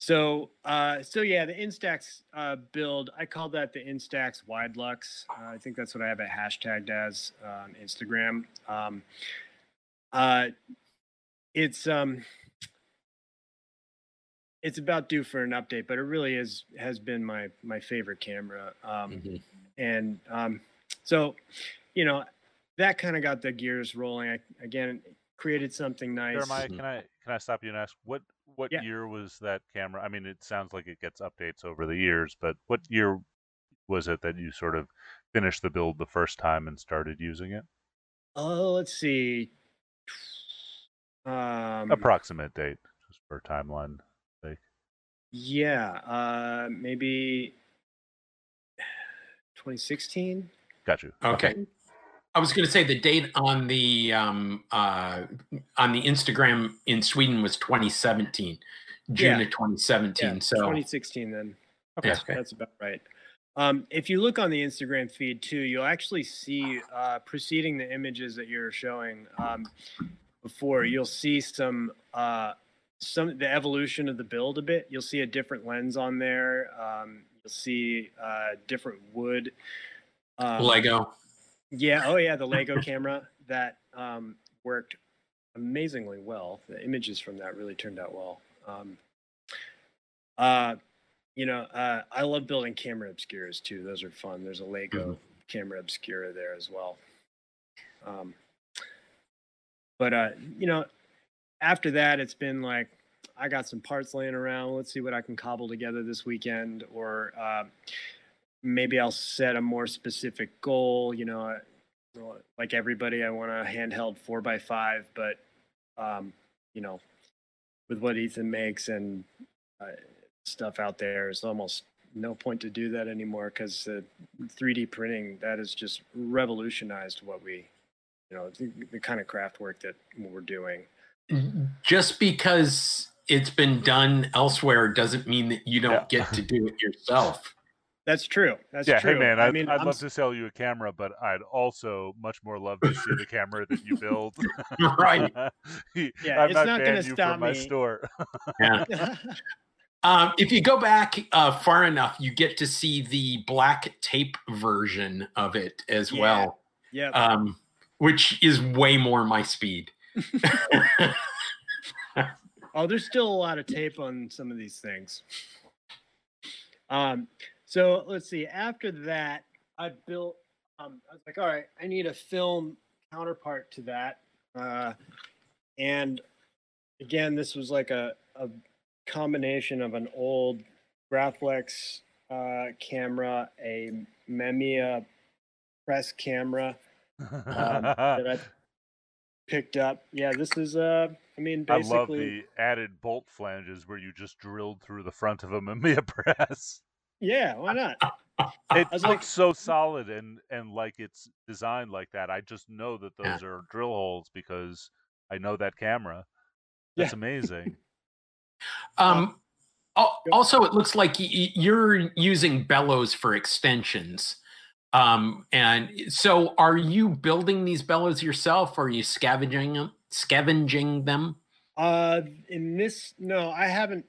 So yeah, the Instax build, I call that the Instax Wide Lux. I think that's what I have it hashtagged as on Instagram. It's about due for an update, but it really is has been my favorite camera. And so, you know, that kind of got the gears rolling. Again, created something nice. Jeremiah, can I stop you and ask what year was that camera? I mean, it sounds like it gets updates over the years, but what year was it that you sort of finished the build the first time and started using it? Oh, let's see. Approximate date, just for timeline sake. Yeah, maybe 2016. Got you. Okay. I was going to say the date on the Instagram in Sweden was 2017, June of 2017. Yeah, so 2016 then. Okay, yeah, that's about right. If you look on the Instagram feed too, you'll actually see preceding the images that you're showing before, you'll see some the evolution of the build a bit. You'll see a different lens on there. You'll see different wood. Lego. Yeah. Oh, yeah. The Lego camera that worked amazingly well. The images from that really turned out well. You know, I love building camera obscuras too. Those are fun. There's a Lego camera obscura there as well. But you know, after that, it's been like, I got some parts laying around. Let's see what I can cobble together this weekend, or maybe I'll set a more specific goal. You know, like everybody, I want a handheld 4x5, but, you know, with what Ethan makes and stuff out there, it's almost no point to do that anymore, because 3D printing, that has just revolutionized what we, you know, the kind of craft work that we're doing. Just because it's been done elsewhere doesn't mean that you don't get to do it yourself. That's true. That's true. Hey man, I'd love to sell you a camera, but I'd also much more love to see the camera that you build. Right. Yeah, I'm not going to stop me. My store. Yeah. If you go back far enough, you get to see the black tape version of it as well. Yeah. Which is way more my speed. Oh, there's still a lot of tape on some of these things. So let's see, after that, I built, I was like, all right, I need a film counterpart to that. And again, this was like a combination of an old Graflex camera, a Mamiya Press camera that I picked up. Yeah, this is, I mean, basically. I love the added bolt flanges where you just drilled through the front of a Mamiya Press. Yeah, why not? It looks like, so solid and like it's designed like that. I just know that those are drill holes because I know that camera. That's amazing. Also, it looks like you're using bellows for extensions. And so are you building these bellows yourself, or are you scavenging them? In this, no, I haven't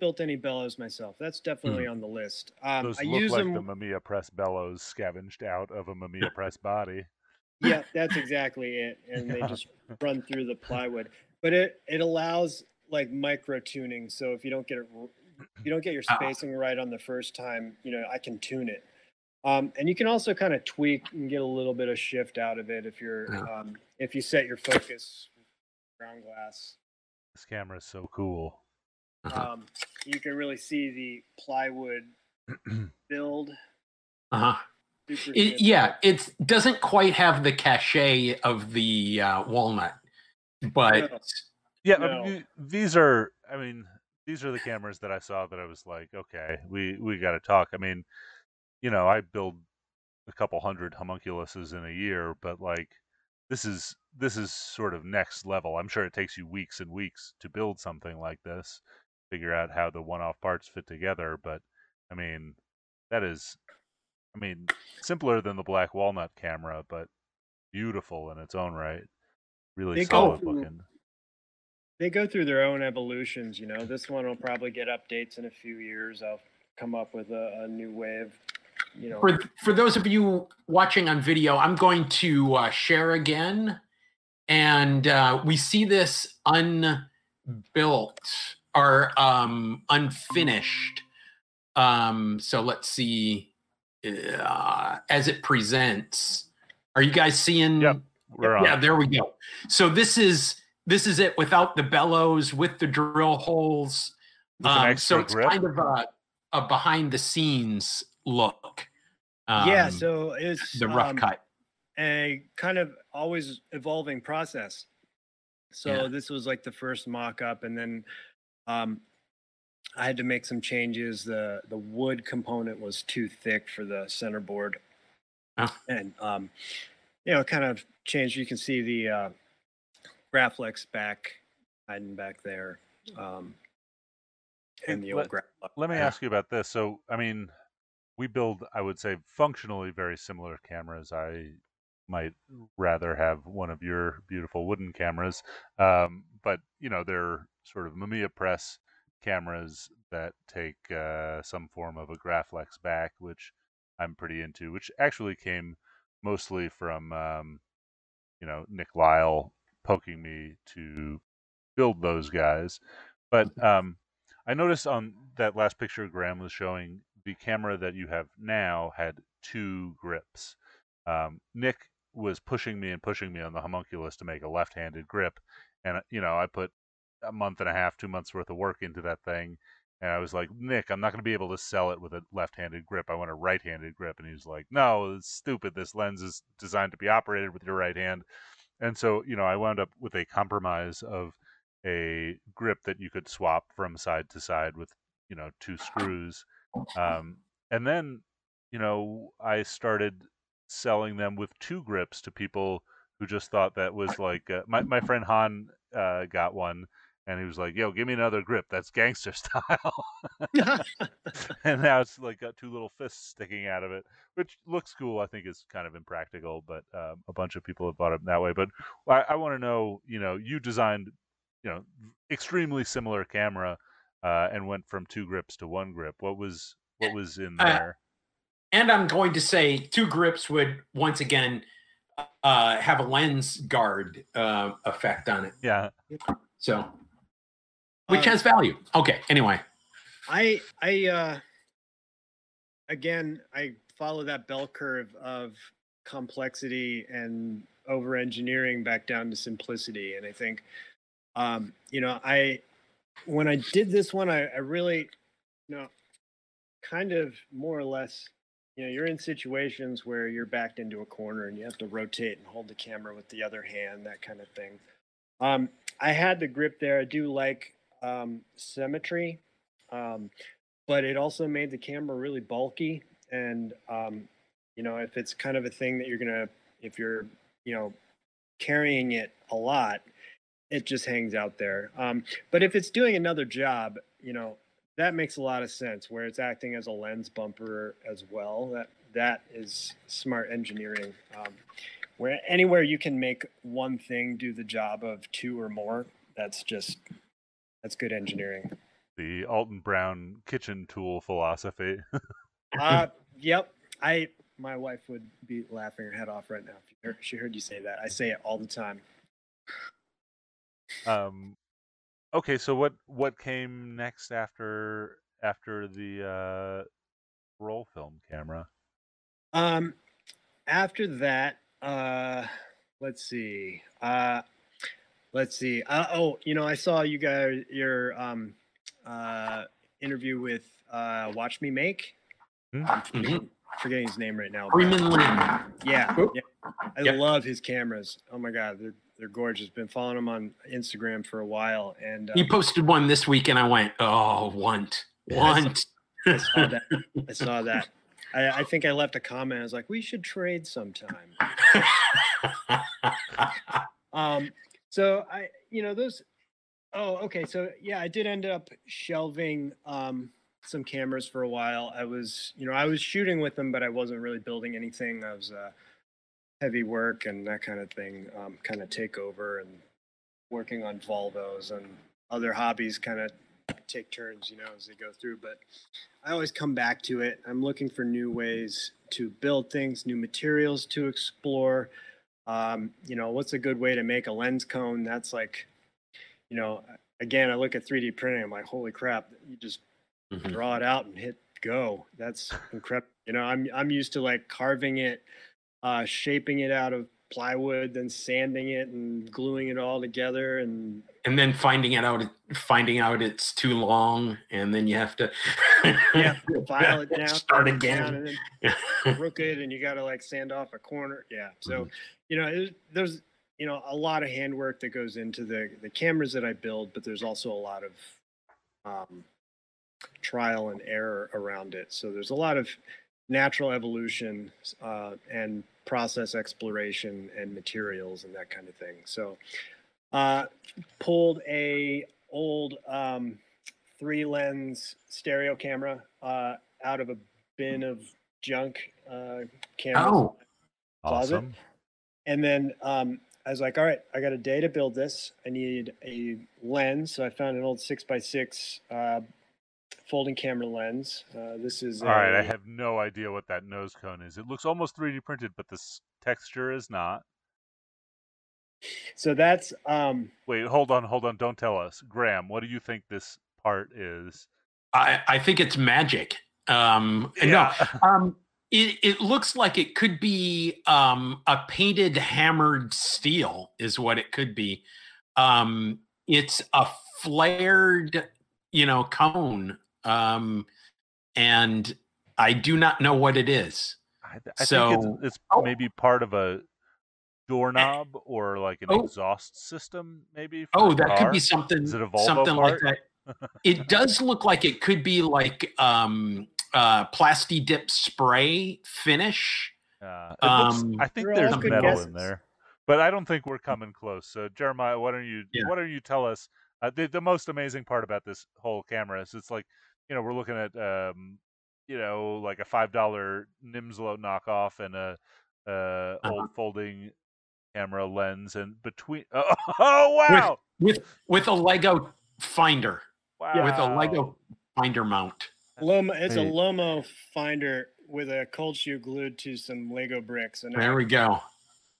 built any bellows myself. That's definitely on the list. Those I look use like them... the Mamiya Press bellows scavenged out of a Mamiya Press body. Yeah, that's exactly it. And they just run through the plywood. But it allows like micro tuning. So if you don't get it, you don't get your spacing right on the first time, you know, I can tune it. And you can also kind of tweak and get a little bit of shift out of it if you're if you set your focus ground glass. This camera is so cool. You can really see the plywood build. Yeah, it doesn't quite have the cachet of the walnut, but yeah, no. I mean, these are, I mean, these are the cameras that I saw that I was like, okay, we got to talk. I mean, you know, I build a couple hundred homunculuses in a year, but like this is sort of next level. I'm sure it takes you weeks and weeks to build something like this, figure out how the one-off parts fit together. But I mean, that is, I mean, simpler than the black walnut camera, but beautiful in its own right. Really solid looking. They go through their own evolutions, you know. This one will probably get updates in a few years. I'll come up with a new wave. You know. For those of you watching on video, I'm going to share again. And we see this unbuilt or unfinished. So let's see as it presents. Are you guys seeing? Yep, we're on. Yeah, there we go. So this is it without the bellows, with the drill holes. So it's kind of a behind the scenes look. Yeah, so it's the rough cut. A kind of always evolving process. So this was like the first mock-up, and then I had to make some changes. The wood component was too thick for the center board. And you know, kind of changed. You can see the Graflex back hiding back there. And the old Graflex. Let me ask you about this. So I mean, we build, I would say, functionally very similar cameras. I might rather have one of your beautiful wooden cameras, but you know, they're sort of Mamiya Press cameras that take some form of a Graflex back, which I'm pretty into, which actually came mostly from you know, Nick Lyle poking me to build those guys. But I noticed on that last picture Graham was showing, the camera that you have now had two grips. Nick was pushing me on the homunculus to make a left-handed grip, and you know, I put a month and a half, 2 months worth of work into that thing, and I was like, Nick, I'm not going to be able to sell it with a left-handed grip. I want a right-handed grip. And he was like, no, it's stupid. This lens is designed to be operated with your right hand. And so, you know, I wound up with a compromise of a grip that you could swap from side to side with, you know, two screws. And then, you know, I started selling them with two grips to people who just thought that was like, my friend Han got one, and he was like, yo, give me another grip. That's gangster style. And now it's like got two little fists sticking out of it, which looks cool. I think is kind of impractical, but a bunch of people have bought it that way. But I want to know, you know, you designed, you know, extremely similar camera and went from two grips to one grip. What was in there? And I'm going to say two grips would once again have a lens guard effect on it. Yeah. So, which has value. Okay. Anyway, I again, I follow that bell curve of complexity and over engineering back down to simplicity. And I think, you know, when I did this one, I really, you know, kind of more or less, you know, you're in situations where you're backed into a corner and you have to rotate and hold the camera with the other hand, that kind of thing. I had the grip there. I do like symmetry, but it also made the camera really bulky. And, you know, if it's kind of a thing that you're going to, if you're, you know, carrying it a lot, it just hangs out there. But if it's doing another job, you know, that makes a lot of sense, where it's acting as a lens bumper as well. That is smart engineering. Where anywhere you can make one thing do the job of two or more, that's good engineering. The Alton Brown kitchen tool philosophy. Yep. My wife would be laughing her head off right now if she heard you say that. I say it all the time. Okay, so what came next after the roll film camera? After that, let's see. You know, I saw you guys your interview with Watch Me Make. I'm forgetting his name right now. Freeman Lin. Yeah. I love his cameras. Oh my God, they're gorgeous. Been following him on Instagram for a while, and he posted one this week, and I went, oh, want. I saw that. I think I left a comment. I was like, we should trade sometime. So I, you know, those. Oh, okay. So yeah, I did end up shelving some cameras for a while. I was shooting with them, but I wasn't really building anything. I was heavy work and that kind of thing, kind of take over, and working on Volvos and other hobbies kind of take turns, you know, as they go through. But I always come back to it. I'm looking for new ways to build things, new materials to explore. You know, what's a good way to make a lens cone? That's like, you know, again, I look at 3D printing. I'm like, holy crap! You just draw it out and hit go. That's incredible. You know, I'm used to like carving it, shaping it out of plywood, then sanding it and gluing it all together, and then finding out it's too long, and then you have to file it down, start again, and then crooked, and you got to like sand off a corner. Yeah, so you know, there's you know, a lot of handwork that goes into the cameras that I build, but there's also a lot of trial and error around it. So there's a lot of natural evolution and process exploration and materials and that kind of thing. So pulled a old 3-lens stereo camera out of a bin of junk cameras closet. Awesome. And then I was like, all right, I got a day to build this. I needed a lens. So I found an old 6x6 folding camera lens. This is... All right, I have no idea what that nose cone is. It looks almost 3D printed, but the texture is not. So that's... Wait, hold on. Don't tell us. Graham, what do you think this part is? I think it's magic. No. It looks like it could be a painted hammered steel is what it could be. It's a flared, you know, cone, and I do not know what it is. I think it's maybe part of a doorknob or like an exhaust system, maybe. Oh, that could be something. Is it a Volvo something part? Like that? It does look like it could be like. Plasti dip spray finish. I think there's metal in there, but I don't think we're coming close. So Jeremiah, why don't you tell us the most amazing part about this whole camera is it's like, you know, we're looking at you know, like a $5 Nimslo knockoff and a old folding camera lens, and between wow, with a Lego finder. Wow, with a Lego finder mount. It's a Lomo finder with a cold shoe glued to some Lego bricks. And there we go.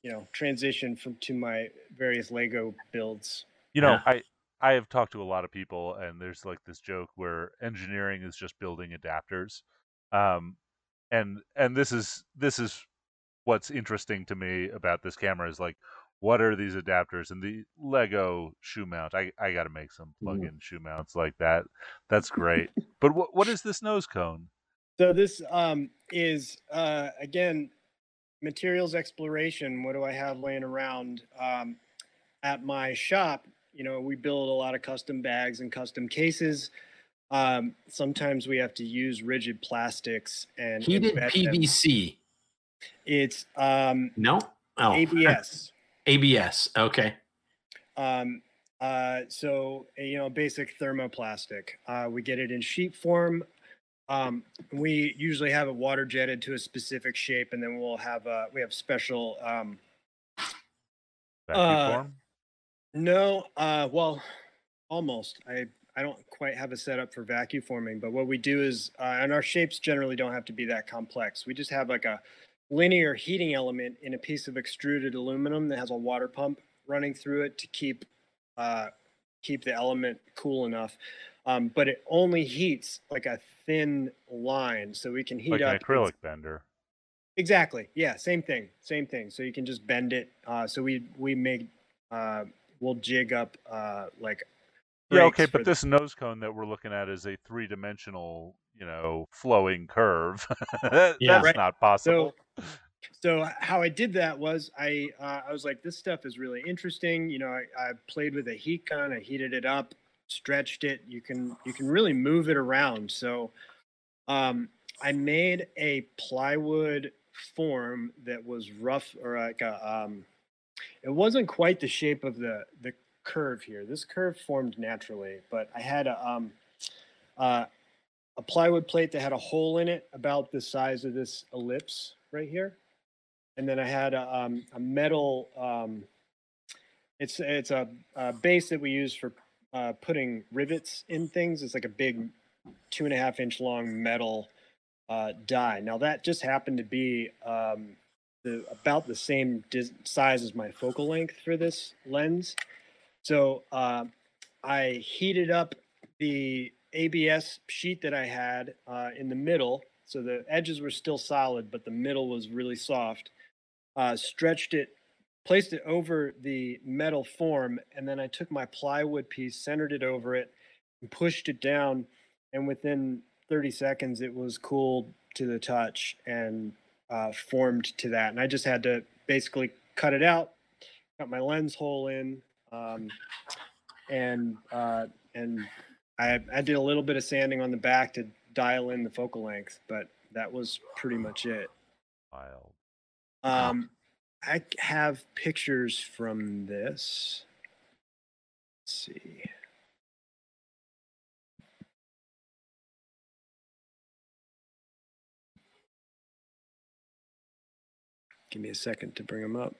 You know, transition to my various Lego builds. You know, I have talked to a lot of people, and there's like this joke where engineering is just building adapters. And this is what's interesting to me about this camera is like, what are these adapters and the Lego shoe mount? I got to make some plug-in shoe mounts like that. That's great. But what is this nose cone? So this is, again, materials exploration. What do I have laying around at my shop? You know, we build a lot of custom bags and custom cases. Sometimes we have to use rigid plastics and heated PVC. It's ABS. ABS, okay. So, you know, basic thermoplastic. We get it in sheet form. We usually have it water jetted to a specific shape, and then we'll have we have special. Vacuum form? No, well, almost. I don't quite have a setup for vacuum forming, but what we do is, and our shapes generally don't have to be that complex. We just have like a linear heating element in a piece of extruded aluminum that has a water pump running through it to keep the element cool enough. But it only heats like a thin line, so we can heat like up. Like an acrylic bender. Exactly. Yeah, same thing. So you can just bend it. So we'll jig up like Yeah, okay, but this nose cone that we're looking at is a three-dimensional, you know, flowing curve. That's not possible. So how I did that was I was like, this stuff is really interesting. You know, I played with a heat gun. I heated it up, stretched it. You can really move it around. So I made a plywood form that was rough, or like a, it wasn't quite the shape of the curve here. This curve formed naturally, but I had a plywood plate that had a hole in it about the size of this ellipse right here. And then I had a metal, it's a base that we use for putting rivets in things. It's like a big 2.5-inch long metal die. Now that just happened to be about the same size as my focal length for this lens. So I heated up the ABS sheet that I had in the middle. So the edges were still solid, but the middle was really soft. Stretched it, placed it over the metal form, and then I took my plywood piece, centered it over it, and pushed it down. And within 30 seconds, it was cooled to the touch and formed to that. And I just had to basically cut it out, cut my lens hole in, and I did a little bit of sanding on the back to dial in the focal length, but that was pretty much it. Wild. I have pictures from this. Let's see. Give me a second to bring them up.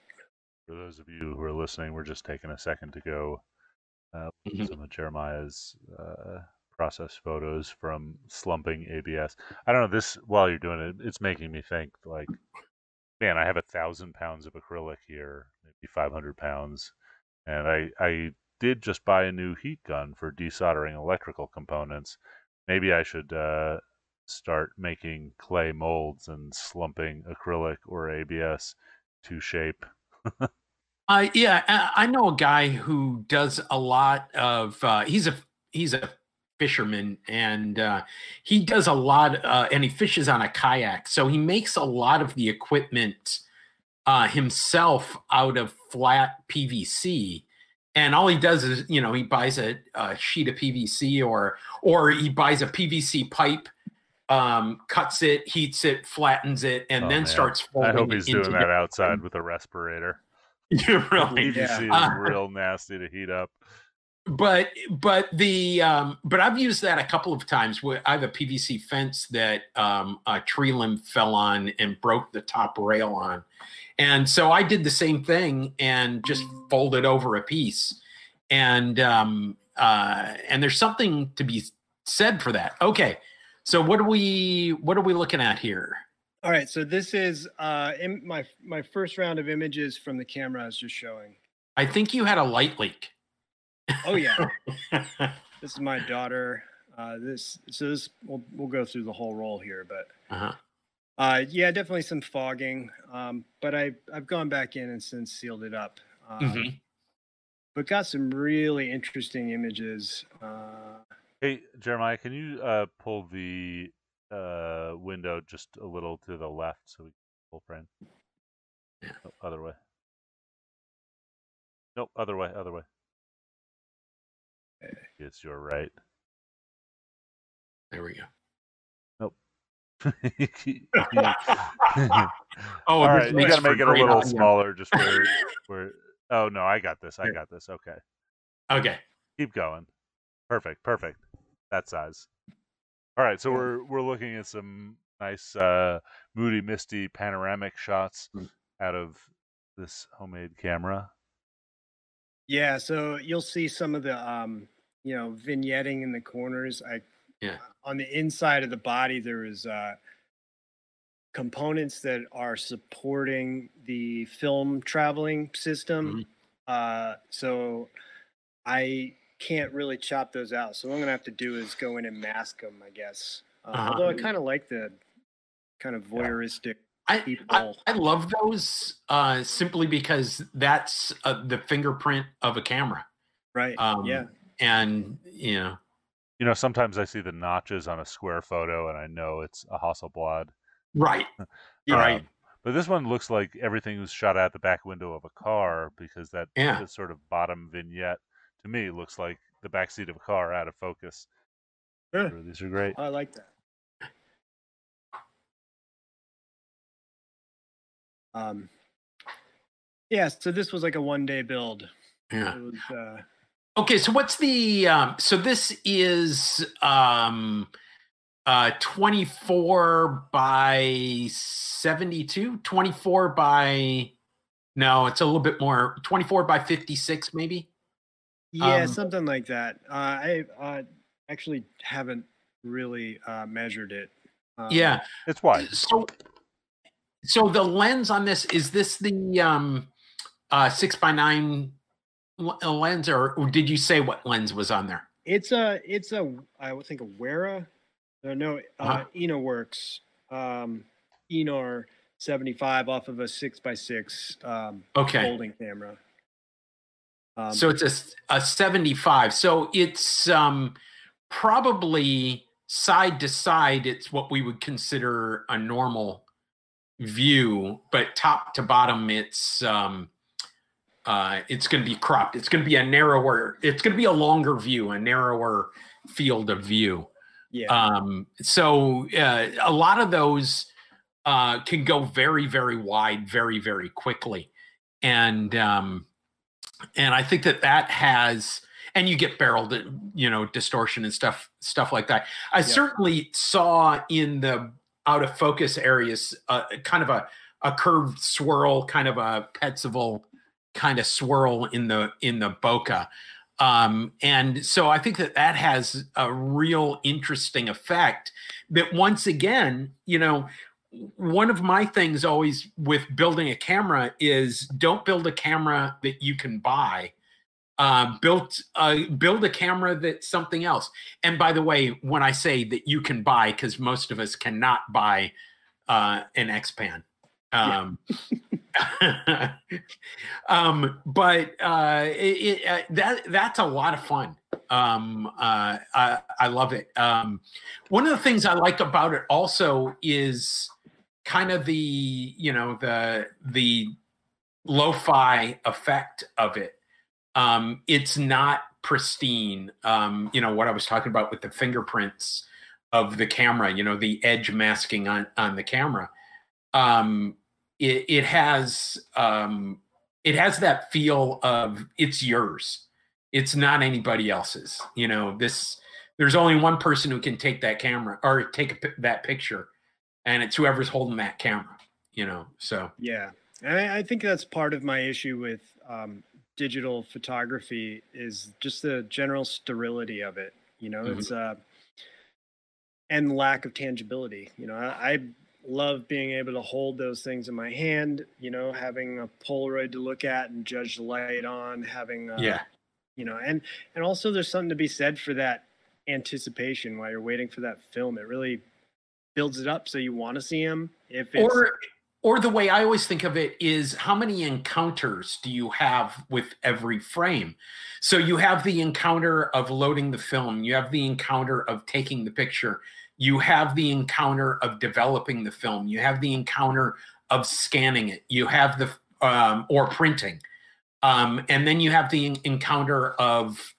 For those of you who are listening, we're just taking a second to go some of Jeremiah's process photos from slumping ABS. I don't know, this, while you're doing it, it's making me think, like, man, I have 1,000 pounds of acrylic here, maybe 500 pounds. And I did just buy a new heat gun for desoldering electrical components. Maybe I should start making clay molds and slumping acrylic or ABS to shape. Yeah, I know a guy who does a lot of, he's a fisherman, and he does a lot and he fishes on a kayak, so he makes a lot of the equipment himself out of flat PVC, and all he does is, you know, he buys a sheet of PVC or he buys a PVC pipe, cuts it, heats it, flattens it, and then starts folding. I hope he's doing that outside with a respirator. You're really PVC is real nasty to heat up. But I've used that a couple of times. Where I have a PVC fence that a tree limb fell on and broke the top rail on, and so I did the same thing and just folded over a piece. And there's something to be said for that. Okay, so what are we looking at here? All right, so this is in my first round of images from the camera I was just showing. I think you had a light leak. Oh yeah, this is my daughter. This we'll go through the whole roll here, but yeah, definitely some fogging. But I've gone back in and since sealed it up. But got some really interesting images. Hey Jeremiah, can you pull the window just a little to the left so we can full frame? Other way. Nope, other way, other way. It's your right. There we go. Nope. All right, you gotta make it a little smaller. Just where. Oh no, I got this. I got this. Okay. Okay. Keep going. Perfect. Perfect. That size. All right, so we're looking at some nice moody, misty, panoramic shots out of this homemade camera. Yeah, so you'll see some of the, you know, vignetting in the corners. On the inside of the body, there is components that are supporting the film traveling system. So I can't really chop those out. So what I'm going to have to do is go in and mask them, I guess. Although I kind of like the kind of voyeuristic. Yeah. I love those simply because that's the fingerprint of a camera. Right. Yeah. And, you know, sometimes I see the notches on a square photo and I know it's a Hasselblad. Right. Right. But this one looks like everything was shot out the back window of a car, because that, that sort of bottom vignette to me looks like the back seat of a car out of focus. Yeah. So these are great. I like that. Yeah, so this was like a one-day build. Yeah. It was, okay, so what's the so this is 24 by 72, 24 by no, it's a little bit more, 24 by 56 maybe. Yeah, something like that. I actually haven't really measured it. Yeah, it's wide. So the lens on this, is this the 6x9 lens, or did you say what lens was on there? It's a I would think a Wera. No, Enoworks, Enor 75 off of a 6x6 folding camera. So it's a 75. So it's probably side to side. It's what we would consider a normal view, but top to bottom it's going to be cropped. It's going to be a narrower, it's going to be a longer view, a narrower field of view. Yeah. So a lot of those can go very, very wide, very, very quickly. And I think that has, and you get barreled, distortion and stuff like that. I certainly saw in the out of focus areas, kind of a curved swirl, kind of a Petzval kind of swirl in the bokeh. And so I think that has a real interesting effect. But once again, one of my things always with building a camera is don't build a camera that you can buy. Build a camera that's something else. And by the way, when I say that you can buy, because most of us cannot buy an Xpan. That's a lot of fun. I love it. One of the things I like about it also is kind of the lo-fi effect of it. It's not pristine. What I was talking about with the fingerprints of the camera, the edge masking on the camera. It has that feel of it's yours. It's not anybody else's. There's only one person who can take that camera or take that picture, and it's whoever's holding that camera. So yeah, and I think that's part of my issue with digital photography is just the general sterility of it. It's and lack of tangibility. I love being able to hold those things in my hand, having a Polaroid to look at and judge the light on, having and also there's something to be said for that anticipation while you're waiting for that film. It really builds it up, so you want to see him. Or the way I always think of it is, how many encounters do you have with every frame? So you have the encounter of loading the film, you have the encounter of taking the picture, you have the encounter of developing the film, you have the encounter of scanning it, you have the or printing, and then you have the encounter of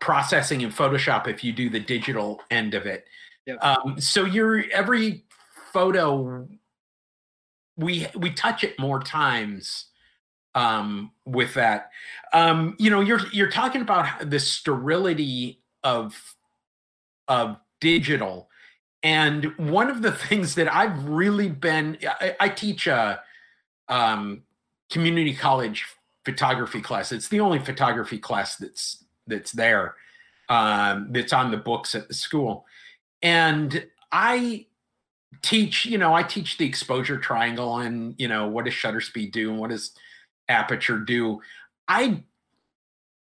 processing in Photoshop if you do the digital end of it. Yep. So every photo we touch it more times with that. You're talking about the sterility of digital. And one of the things that I've really been, I teach a community college photography class. It's the only photography class that's there, that's on the books at the school. And I teach, I teach the exposure triangle and, what does shutter speed do and what does aperture do? I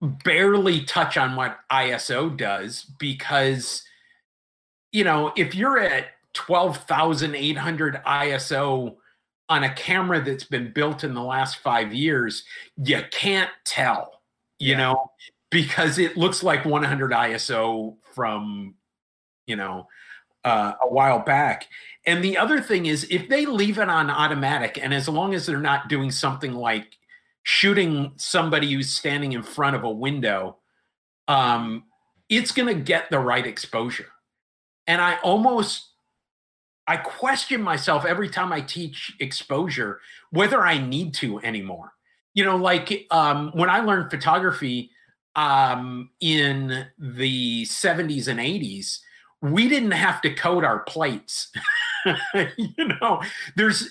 barely touch on what ISO does, because if you're at 12,800 ISO on a camera that's been built in the last 5 years, you can't tell you know, because it looks like 100 ISO from, you know, a while back. And the other thing is, if they leave it on automatic, and as long as they're not doing something like shooting somebody who's standing in front of a window, it's going to get the right exposure. And I almost, I question myself every time I teach exposure, whether I need to anymore. You know, like when I learned photography in the 70s and 80s, we didn't have to code our plates. You know, there's,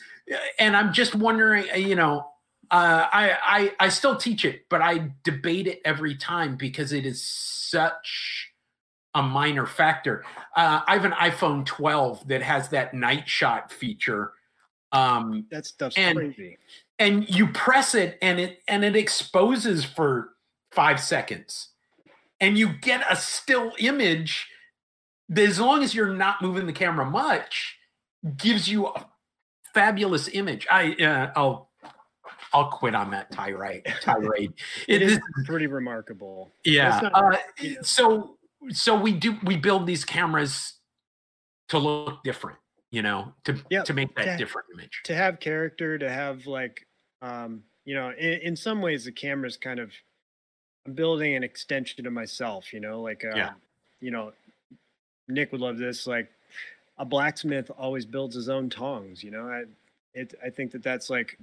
and I'm just wondering, you know, I still teach it, but I debate it every time because it is such a minor factor. I have an iPhone 12 that has that night shot feature. That stuff's crazy. And you press it, and it exposes for 5 seconds, and you get a still image that, as long as you're not moving the camera much, gives you a fabulous image. I'll quit on that tirade. It is pretty remarkable. Yeah. So we build these cameras to look different, you know, to make that different image, to have character, to have like, you know, in some ways the camera's kind of, I'm building an extension to myself, you know, like, you know, Nick would love this. Like, a blacksmith always builds his own tongs, you know. I think that that's like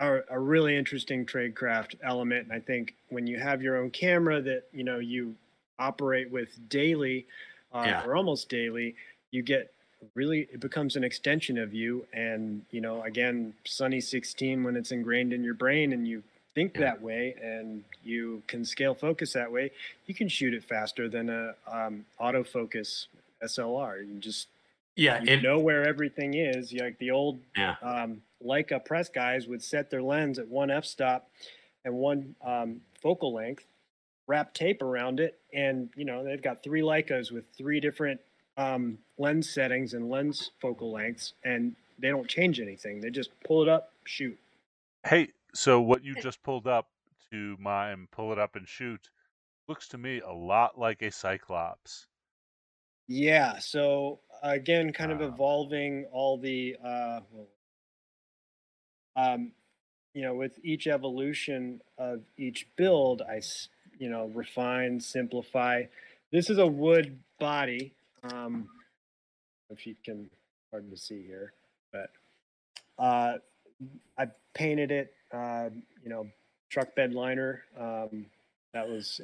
a really interesting tradecraft element. And I think when you have your own camera that, you know, you operate with daily or almost daily, you get really, it becomes an extension of you. And, you know, again, Sunny 16, when it's ingrained in your brain and you think that way and you can scale focus that way, you can shoot it faster than a autofocus SLR. You just you know where everything is. Like the old Leica press guys would set their lens at one f-stop and one focal length, wrap tape around it, and you know they've got three Leicas with three different lens settings and lens focal lengths, and they don't change anything. They just pull it up, shoot. Hey, so what you just pulled up to mime, pull it up and shoot, looks to me a lot like a Cyclops. Yeah. So again, kind of evolving all the, you know, with each evolution of each build, I, you know, refine, simplify. This is a wood body. If you can, hard to see here, but I painted it. You know, truck bed liner, that was,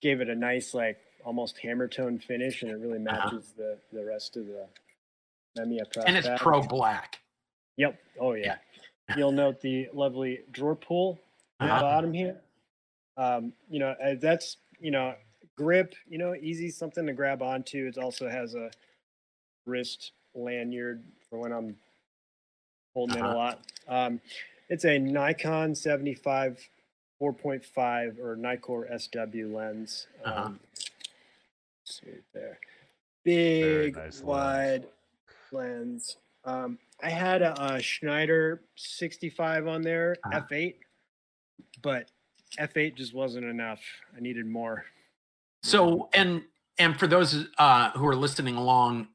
gave it a nice, like almost hammer tone finish, and it really matches the rest of the Mamiya Press. And it's pro black. Yep. Oh yeah. You'll note the lovely drawer pull at the bottom here. You know, that's, you know, grip, you know, easy, something to grab onto. It also has a wrist lanyard for when I'm holding it a lot. It's a Nikon 75 4.5 or Nikkor SW lens. Let's see it there. Big, nice wide lens. I had a Schneider 65 on there, F8, but F8 just wasn't enough. I needed more. So, and for those who are listening along,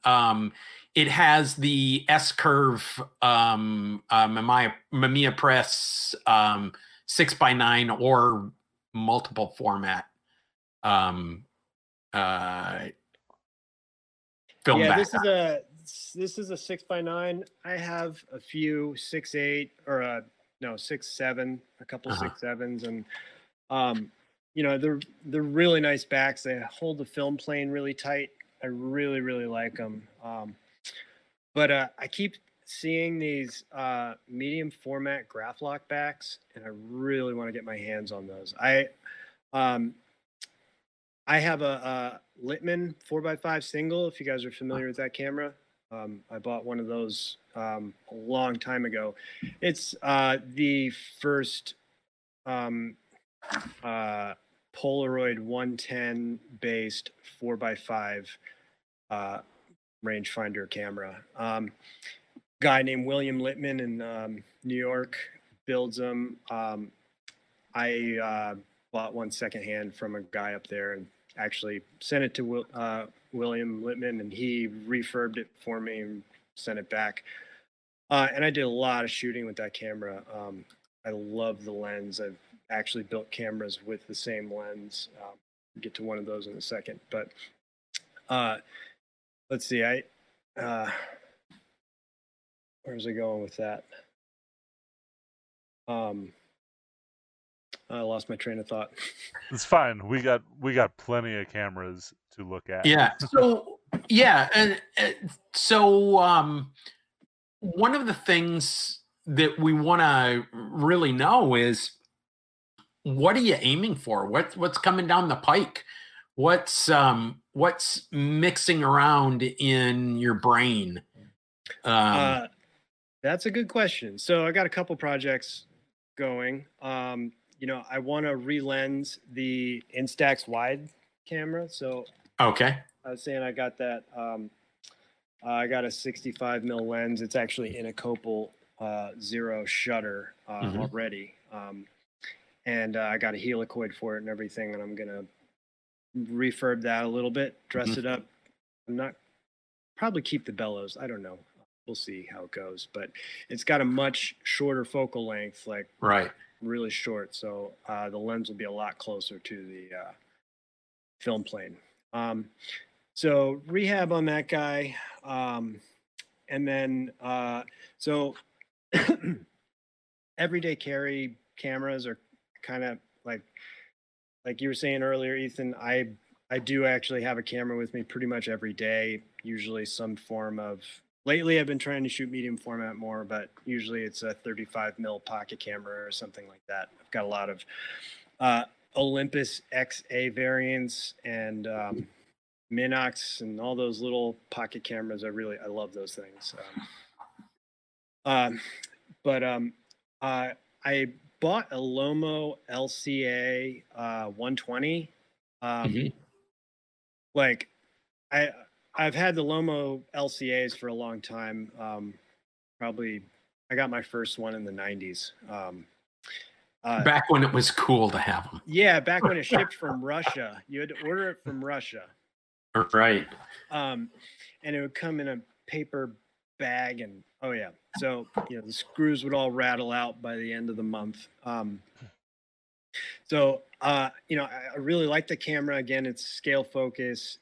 it has the S-curve Mamiya Press 6x9 or multiple format film. Yeah, this is a 6x9. I have a few 6.8 or no 6.7, a couple 6.7s, and you know they're really nice backs. They hold the film plane really tight. I really like them. But I keep seeing these medium format Graflex backs, and I really want to get my hands on those. I have a Littman 4x5 single, if you guys are familiar with that camera. I bought one of those a long time ago. It's the first Polaroid 110 based 4x5 rangefinder camera. Guy named William Littman in New York builds them. I bought one secondhand from a guy up there and actually sent it to William Littman, and he refurbed it for me and sent it back. And I did a lot of shooting with that camera. I love the lens. I've actually built cameras with the same lens. We'll get to one of those in a second, but let's see. Where was I going with that? I lost my train of thought. It's fine. We got plenty of cameras to look at. Yeah. So yeah, so one of the things that we want to really know is, what are you aiming for? What's coming down the pike? What's mixing around in your brain? That's a good question. So I got a couple projects going. You know, I want to relens the Instax wide camera. So okay, I was saying I got that. I got a 65 mil lens. It's actually in a Copal zero shutter already. And I got a helicoid for it and everything, and I'm gonna refurb that a little bit, dress it up. I'm not probably keep the bellows. I don't know. We'll see how it goes, but it's got a much shorter focal length, like right, really short. So the lens will be a lot closer to the film plane. So rehab on that guy, and then so everyday carry cameras are kind of like you were saying earlier, Ethan. I do actually have a camera with me pretty much every day. Usually some form of. Lately, I've been trying to shoot medium format more, but usually it's a 35 mil pocket camera or something like that. I've got a lot of Olympus XA variants and Minox and all those little pocket cameras. I love those things. I bought a Lomo LCA 120. I've had the Lomo LCAs for a long time. Probably, I got my first one in the 90s. Back when it was cool to have them. Yeah, back when it shipped from Russia. You had to order it from Russia. Right. And it would come in a paper bag. And, oh, yeah. So, you know, the screws would all rattle out by the end of the month. You know, I really like the camera. Again, it's scale focus.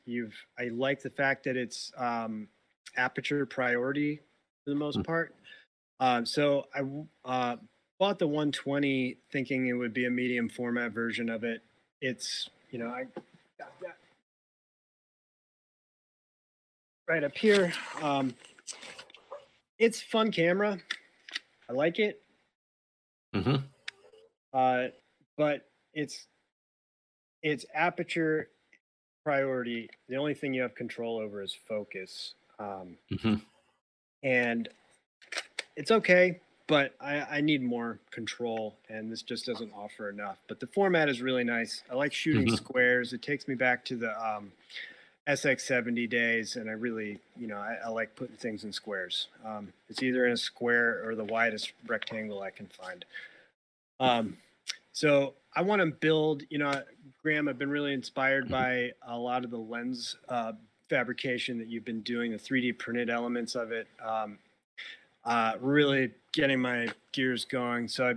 I like the fact that it's aperture priority for the most part. So I bought the 120 thinking it would be a medium format version of it. It's, you know, I got that right up here. It's fun camera. I like it. But it's aperture priority. The only thing you have control over is focus. And it's okay, but I need more control, and this just doesn't offer enough. But the format is really nice. I like shooting squares. It takes me back to the SX-70 days, and I really, you know, I like putting things in squares. It's either in a square or the widest rectangle I can find. So I want to build, you know, Graham, I've been really inspired by a lot of the lens fabrication that you've been doing, the 3D printed elements of it, really getting my gears going. So I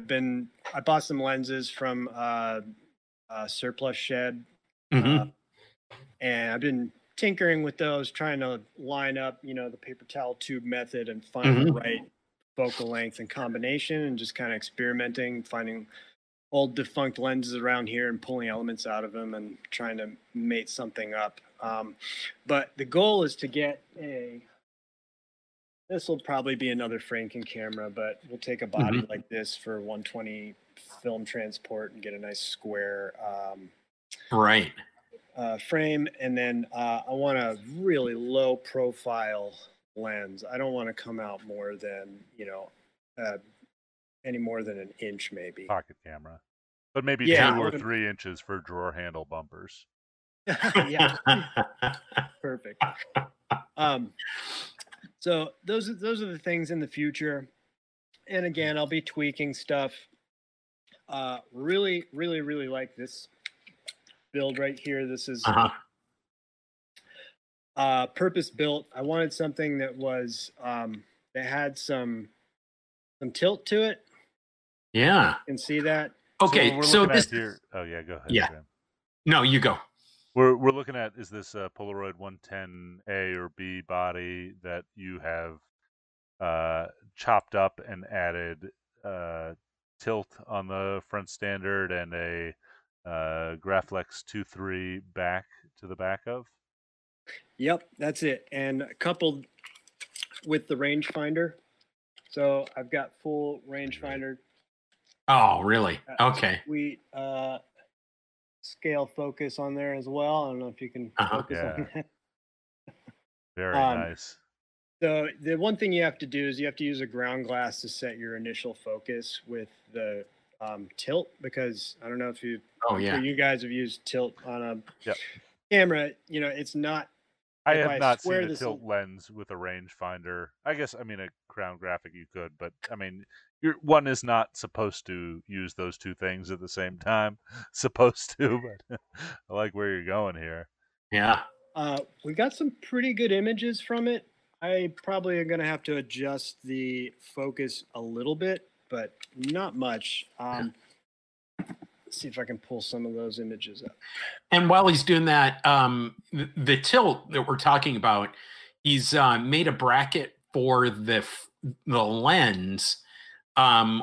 bought some lenses from a surplus shed, and I've been tinkering with those, trying to line up, you know, the paper towel tube method and find the right focal length and combination, and just kind of experimenting, finding old defunct lenses around here and pulling elements out of them and trying to mate something up. But the goal is to get this will probably be another Franken camera, but we'll take a body like this for 120 film transport and get a nice square frame. And then I want a really low profile lens. I don't want to come out more than, you know, any more than an inch, maybe. Pocket camera. But maybe 2 or 3 inches for drawer handle bumpers. Yeah. Perfect. So those are the things in the future. And again, I'll be tweaking stuff. Really, really, really like this build right here. This is purpose built. I wanted something that was that had some tilt to it. Yeah, you can see that. Okay, so this. Oh yeah, go ahead. Yeah. Sam. No, you go. We're looking at is this Polaroid 110A or B body that you have chopped up and added tilt on the front standard and a Graflex 2.3 back to the back of? Yep, that's it. And coupled with the rangefinder. So I've got full rangefinder. Oh, really? Okay. Sweet scale focus on there as well. I don't know if you can focus on that. Very nice. So the one thing you have to do is you have to use a ground glass to set your initial focus with the tilt, because I don't know if you you guys have used tilt on a camera. You know, it's not. I have not seen a tilt lens with a rangefinder. I guess, I mean, a Crown Graphic you could, but I mean, one is not supposed to use those two things at the same time. Supposed to, but I like where you're going here. Yeah. We got some pretty good images from it. I probably am going to have to adjust the focus a little bit, but not much. Let's see if I can pull some of those images up. And while he's doing that, the tilt that we're talking about, he's made a bracket for the lens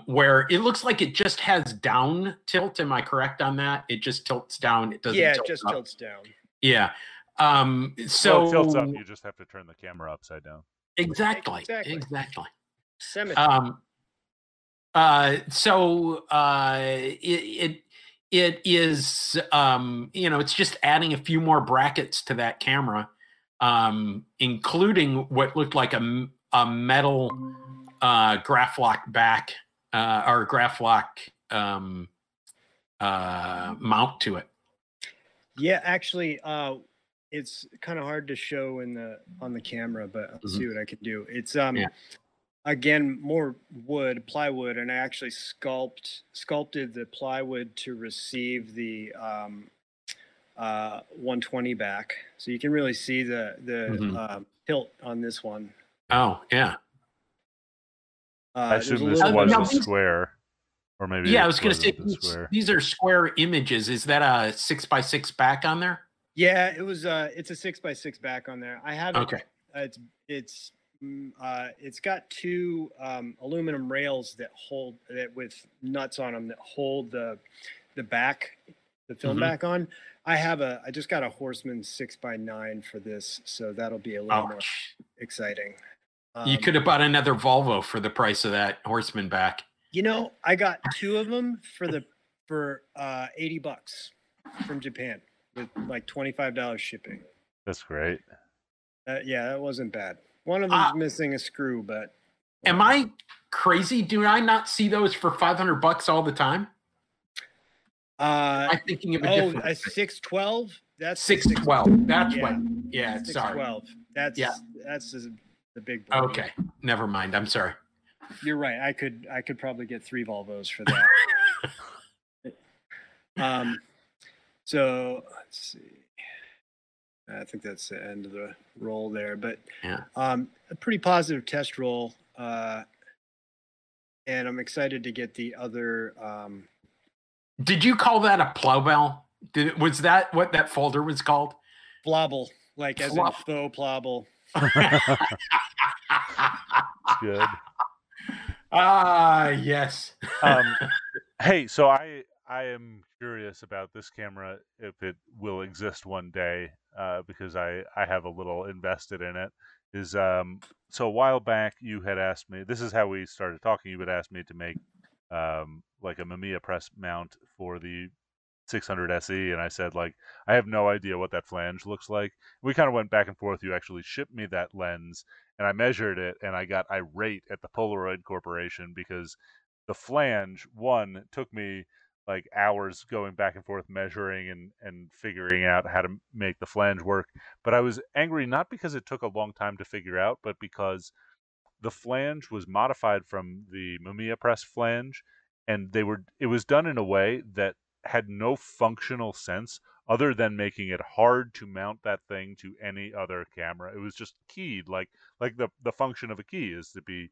where it looks like it just has down tilt. Am I correct on that? It just tilts down. It doesn't. Yeah, it just tilts down. Yeah. So well, it tilts up. You just have to turn the camera upside down. Exactly. Exactly. Cemetery. It is, you know, it's just adding a few more brackets to that camera, including what looked like a metal Graflock back or Graflock mount to it. Yeah, actually, it's kind of hard to show in the on the camera, but I'll see what I can do. It's again, more wood, plywood, and I actually sculpted the plywood to receive the 120 back. So you can really see the tilt on this one. Oh, yeah. I assume this was a square. Or maybe I was going to say, these are square images. Is that a 6x6 back on there? Yeah, it was. It's a 6x6 back on there. I have it's got two aluminum rails that hold that with nuts on them that hold the back, the film back on. I just got a Horseman 6x9 for this, so that'll be a little more exciting. You could have bought another Volvo for the price of that Horseman back. You know, I got two of them for $80 from Japan with like $25 shipping. That's great. Yeah, that wasn't bad. One of them's missing a screw, but am I crazy? Do I not see those for $500 all the time? I'm thinking of a 612. That's 612. That's what. Yeah, 612. That's that's the big. Okay, never mind. I'm sorry. You're right. I could probably get three Volvos for that. So let's see. I think that's the end of the roll there, but a pretty positive test roll, and I'm excited to get the other. Did you call that a plowbell? Was that what that folder was called? Plobble, like as in faux plobble. Good. Yes. Hey, so I am curious about this camera, if it will exist one day, because I have a little invested in it. Is so a while back you had asked me, this is how we started talking, you had asked me to make like a Mamiya Press mount for the 600 SE, and I said, like, I have no idea what that flange looks like. We kind of went back and forth. You actually shipped me that lens, and I measured it, and I got irate at the Polaroid Corporation because the flange, one, took me like hours going back and forth measuring and figuring out how to make the flange work. But I was angry not because it took a long time to figure out, but because the flange was modified from the Mamiya Press flange and they were, it was done in a way that had no functional sense other than making it hard to mount that thing to any other camera. It was just keyed, like the function of a key is to be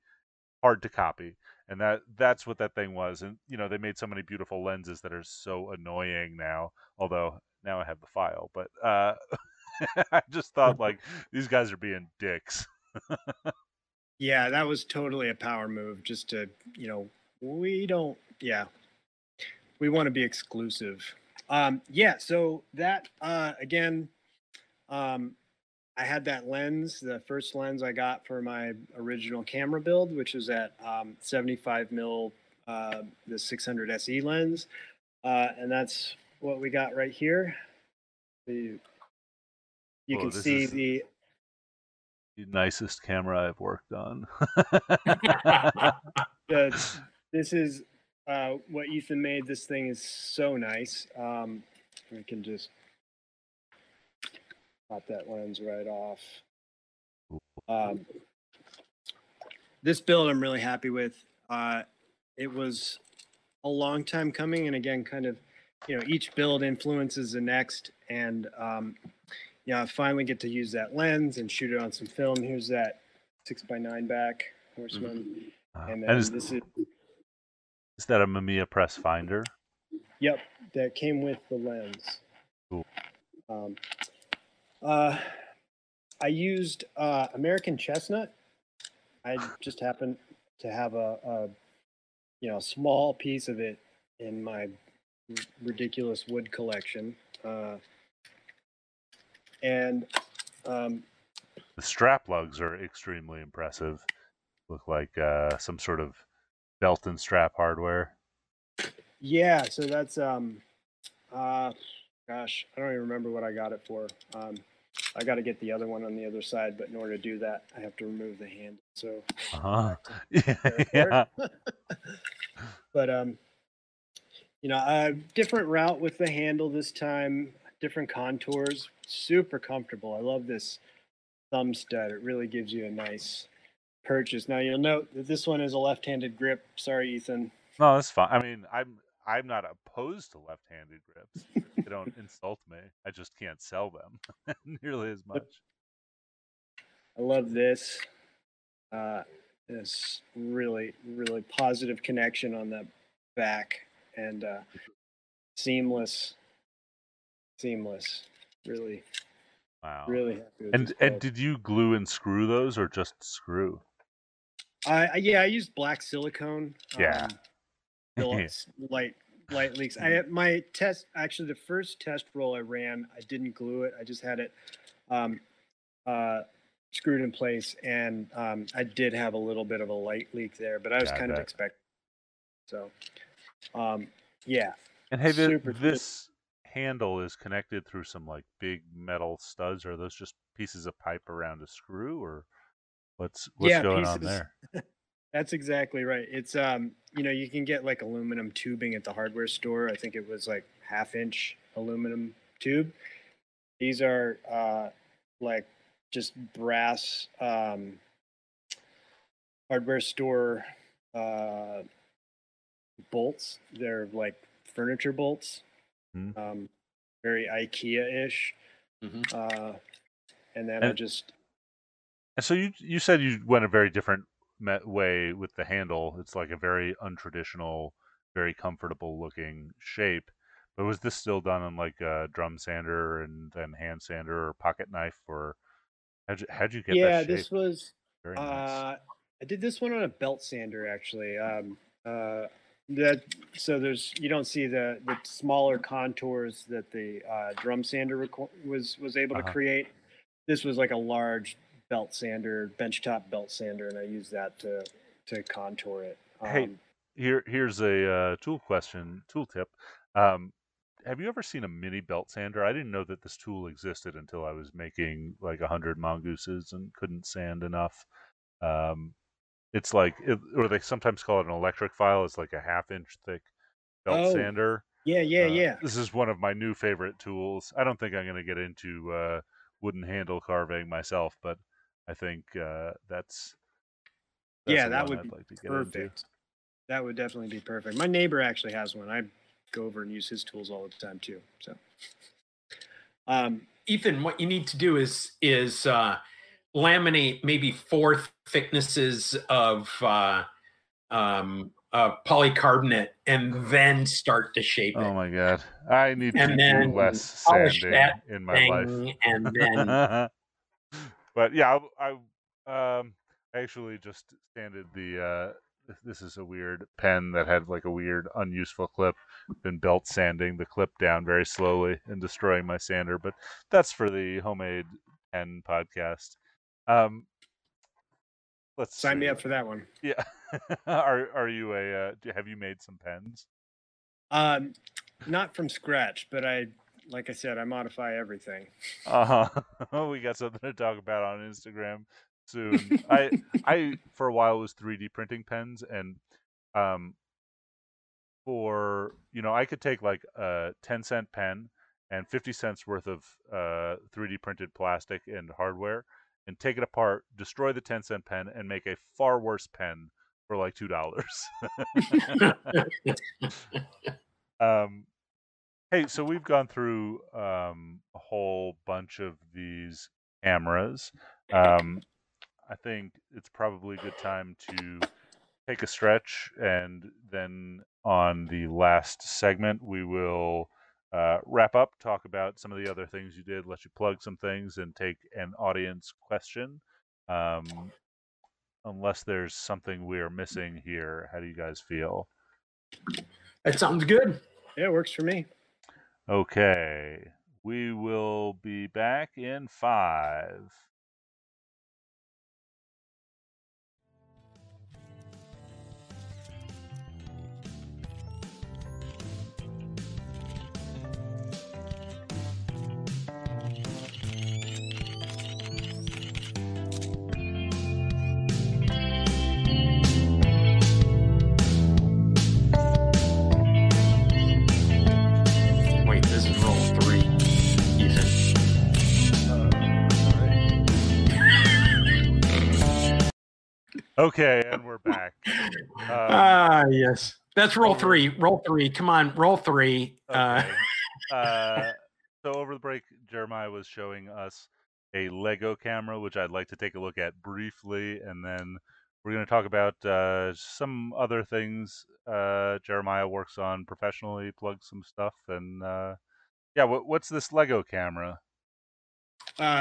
hard to copy. And that's what that thing was. And, you know, they made so many beautiful lenses that are so annoying now, although now I have the file. But I just thought, like, these guys are being dicks. Yeah, that was totally a power move just to, you know, we want to be exclusive. So that, again, I had that lens, the first lens I got for my original camera build, which was that 75 mil, the 600 SE lens. And that's what we got right here. You can see the nicest camera I've worked on. This is what Ethan made. This thing is so nice. We can just pop that lens right off. This build I'm really happy with. It was a long time coming, and again, kind of, you know, each build influences the next, and yeah, I finally get to use that lens and shoot it on some film. Here's that 6x9 back Horseman. And then is that a Mamiya Press finder? Yep, that came with the lens. Cool. I used American chestnut. I just happened to have a small piece of it in my ridiculous wood collection. And the strap lugs are extremely impressive. Look like some sort of belt and strap hardware. Yeah, so that's gosh, I don't even remember what I got it for. I got to get the other one on the other side, but in order to do that, I have to remove the handle. So, yeah. But a different route with the handle this time, different contours. Super comfortable. I love this thumb stud. It really gives you a nice purchase. Now you'll note that this one is a left-handed grip. Sorry, Ethan. No, that's fine. I mean, I'm not opposed to left-handed grips. They don't insult me. I just can't sell them nearly as much. I love this. This really, really positive connection on the back and seamless. Really, wow! Really happy with this build. And did you glue and screw those, or just screw? I used black silicone. Yeah, light leaks. I had my test, actually the first test roll I ran, I didn't glue it. I just had it screwed in place, and I did have a little bit of a light leak there, but I was kind of expecting. So, yeah. And hey, this handle is connected through some like big metal studs. Are those just pieces of pipe around a screw, or what's going on there? That's exactly right. It's you can get like aluminum tubing at the hardware store. I think it was like 1/2 inch aluminum tube. These are like just brass hardware store bolts. They're like furniture bolts. Very IKEA-ish. Mm-hmm. So you said you went a very different way with the handle. It's like a very untraditional, very comfortable looking shape. But was this still done on like a drum sander and then hand sander or pocket knife, or how'd you get that shape? Yeah, this was very nice. I did this one on a belt sander actually. You don't see the smaller contours that the drum sander was able to create. This was like a large belt sander, benchtop belt sander, and I used that to contour it. Hey, here's a tool tip. Have you ever seen a mini belt sander? I didn't know that this tool existed until I was making like 100 mongooses and couldn't sand enough. It's like, or they sometimes call it an electric file. It's like a 1/2 inch thick belt sander. Yeah. This is one of my new favorite tools. I don't think I'm going to get into wooden handle carving myself, but I think that's that would be perfect. That would definitely be perfect. My neighbor actually has one. I go over and use his tools all the time too. So, Ethan, what you need to do is laminate maybe 4 thicknesses of polycarbonate, and then start to shape it. Oh my God, I need to do less sanding in my life. And then, but yeah, I actually just sanded the. This is a weird pen that had like a weird unuseful clip. Been belt sanding the clip down very slowly and destroying my sander, but that's for the homemade pen podcast. Let's sign me up for that one. Yeah. Are you a have you made some pens? Not from scratch, but like I said, I modify everything. We got something to talk about on Instagram soon. I for a while was 3D printing pens, and for, you know, I could take like a 10-cent pen and 50 cents worth of 3D printed plastic and hardware, and take it apart, destroy the 10-cent pen, and make a far worse pen for like $2. Hey, so we've gone through a whole bunch of these cameras. I think it's probably a good time to take a stretch, and then on the last segment, we will wrap up, talk about some of the other things you did, let you plug some things, and take an audience question. Unless there's something we are missing here, how do you guys feel? That sounds good. Yeah, it works for me. Okay. We will be back in 5. Okay, and we're back. Yes. That's roll 3. Roll 3. Come on, roll 3. Okay. So over the break, Jeremiah was showing us a Lego camera, which I'd like to take a look at briefly, and then we're going to talk about some other things Jeremiah works on professionally, plug some stuff, and yeah, what's this Lego camera?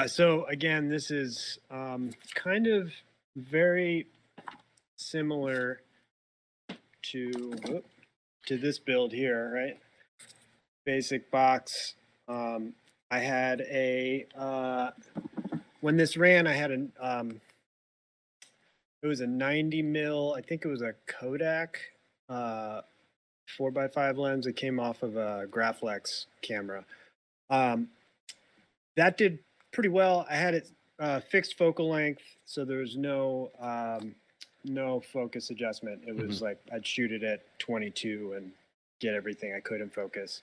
So again, this is kind of very similar to this build here, right? Basic box. I had a when this ran, I had an it was a 90mm, I think it was a Kodak 4x5 lens. It came off of a Graflex camera. That did pretty well. I had it fixed focal length, so there was no no focus adjustment. It was like I'd shoot it at 22 and get everything I could in focus.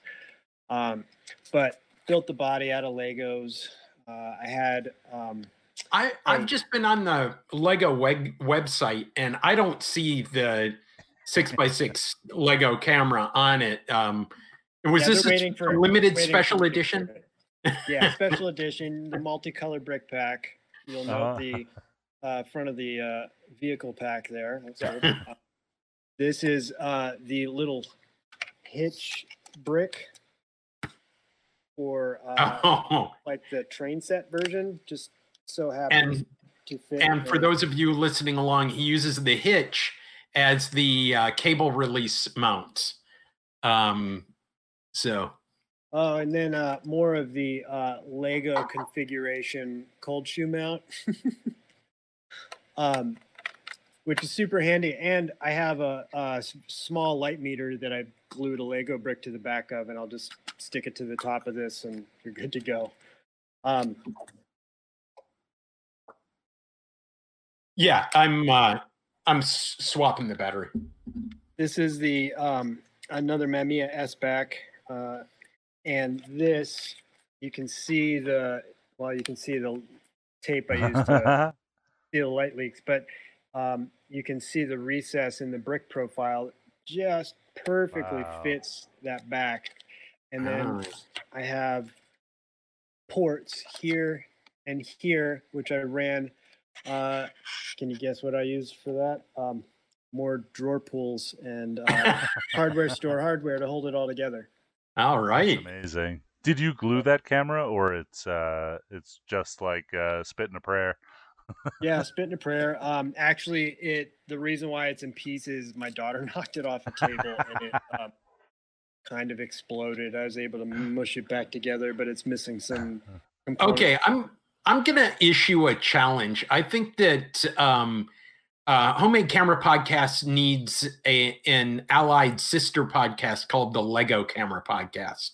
But built the body out of Legos. I had I've just been on the Lego website, and I don't see the 6x6 Lego camera on it. Was this a limited special edition? Yeah, special edition, the multicolored brick pack. You'll know the front of the vehicle pack there. This is the little hitch brick for like the train set version. Just so happens to fit. And for those of you listening along, he uses the hitch as the cable release mount. Oh, and then more of the Lego configuration cold shoe mount, which is super handy. And I have a small light meter that I've glued a Lego brick to the back of, and I'll just stick it to the top of this, and you're good to go. Yeah, I'm swapping the battery. This is the another Mamiya S-back. And this, you can see the tape I used to seal light leaks, but You can see the recess in the brick profile just perfectly fits that back. And then I have ports here and here, which I ran. Can you guess what I used for that? More drawer pulls and hardware store hardware to hold it all together. All right. That's amazing. Did you glue that camera, or it's just like spitting a prayer? Yeah, spitting a prayer. Actually, the reason why it's in pieces, my daughter knocked it off a table and it kind of exploded. I was able to mush it back together, but it's missing some components. Okay, I'm gonna issue a challenge. I think that Homemade Camera Podcast needs an allied sister podcast called the Lego Camera Podcast.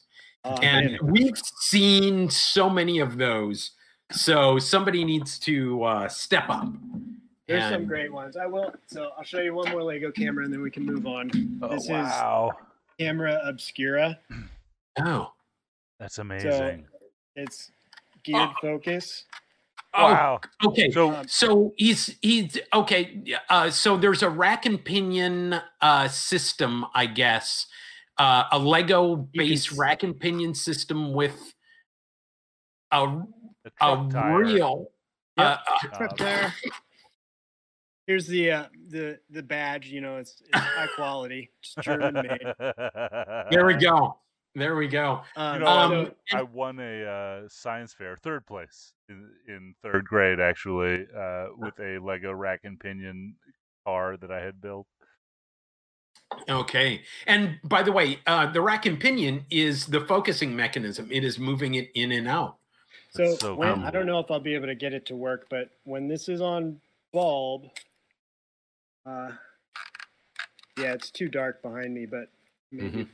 And we've seen so many of those. So somebody needs to step up. There's some great ones. I'll show you one more Lego camera and then we can move on. Oh, this is Camera Obscura. Oh, that's amazing. So it's geared focus. Oh, wow. Okay. So he's okay. So there's a rack and pinion system, I guess. A Lego based rack and pinion system with a real truck tire. Here's the badge. You know, it's high quality. It's German made. There we go. There we go. You know, I won a science fair, third place in third grade, actually, with a Lego rack and pinion car that I had built. Okay. And by the way, the rack and pinion is the focusing mechanism. It is moving it in and out. So when, I don't know if I'll be able to get it to work, but when this is on bulb, yeah, it's too dark behind me, but maybe.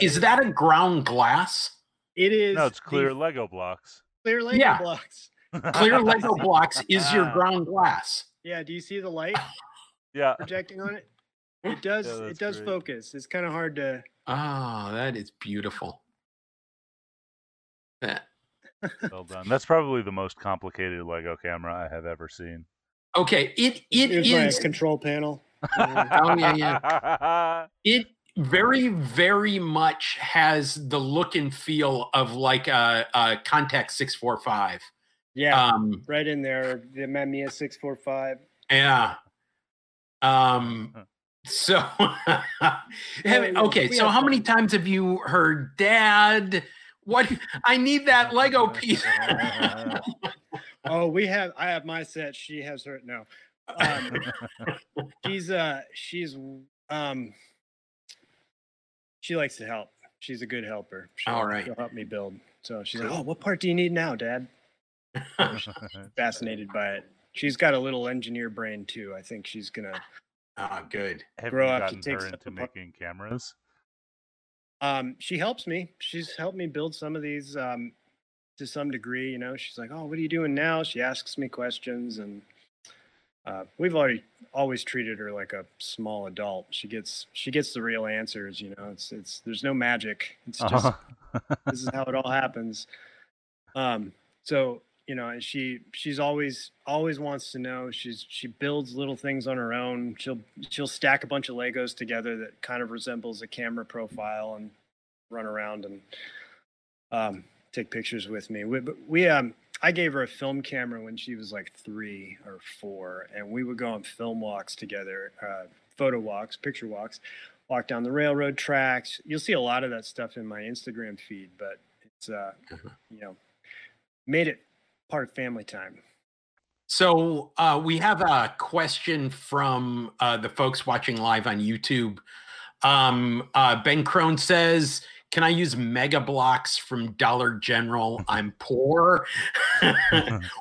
Is that a ground glass? It is. No, it's clear Lego blocks. Clear Lego blocks. Clear Lego blocks is your ground glass. Yeah. Do you see the light? Yeah. Projecting on it. It does. Yeah, it does focus. It's kind of hard to. Ah, that is beautiful. That. Well done. That's probably the most complicated Lego camera I have ever seen. Okay. Here's my control panel. Oh yeah, yeah. It very, very much has the look and feel of like a Contact 645. Yeah. Right in there, the Mamiya 645. Yeah. So okay, so how many times have you heard, Dad, what, I need that Lego piece? Oh, I have my set, she has her. No. She likes to help. She's a good helper. All right. She'll help me build. So she's like, oh, what part do you need now, Dad? She's fascinated by it. She's got a little engineer brain too. I think she's gonna good. Have grow you up gotten to take her into making cameras? She helps me. She's helped me build some of these to some degree. You know, she's like, "Oh, what are you doing now?" She asks me questions, and we've always treated her like a small adult. She gets the real answers. You know, it's there's no magic. It's just this is how it all happens. So. You know, she's always wants to know. She builds little things on her own. She'll stack a bunch of Legos together that kind of resembles a camera profile and run around and take pictures with me. I gave her a film camera when she was like 3 or 4, and we would go on film walks together, photo walks, picture walks, walk down the railroad tracks. You'll see a lot of that stuff in my Instagram feed, but it's you know, made it part of family time. So we have a question from the folks watching live on YouTube. Ben Crone says, can I use mega blocks from Dollar General? I'm poor.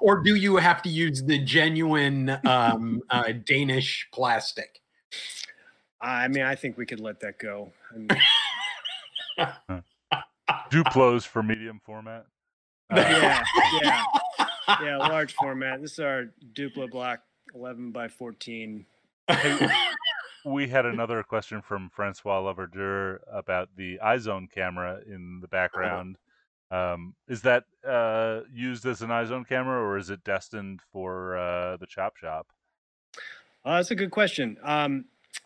Or do you have to use the genuine Danish plastic? I mean, I think we could let that go. I mean... Duplos for medium format. Yeah, large format. This is our Duplo block 11 by 14. We had another question from Francois Laverdure about the iZone camera in the background. Is that used as an iZone camera, or is it destined for the Chop Shop? That's a good question.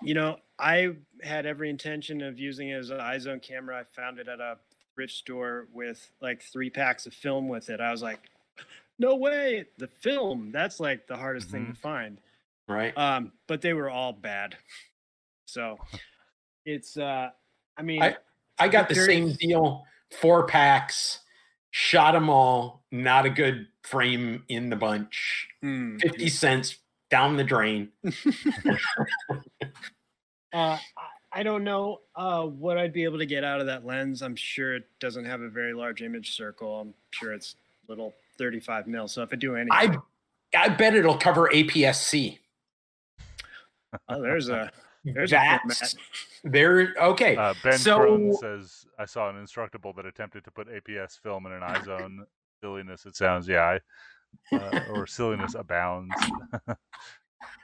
You know, I had every intention of using it as an iZone camera. I found it at a thrift store with like 3 packs of film with it. I was like, no way. The film, that's like the hardest thing to find. Right. But they were all bad. So it's, I mean, I got the same deal, 4 packs, shot them all, not a good frame in the bunch, 50 cents down the drain. I don't know what I'd be able to get out of that lens. I'm sure it doesn't have a very large image circle. I'm sure it's little 35 mil. So if I do anything, I bet it'll cover APS-C. Oh, there's a format. Okay. Ben Cronin says, I saw an Instructable that attempted to put APS film in an iZone. Silliness, it sounds. Yeah. Or silliness abounds.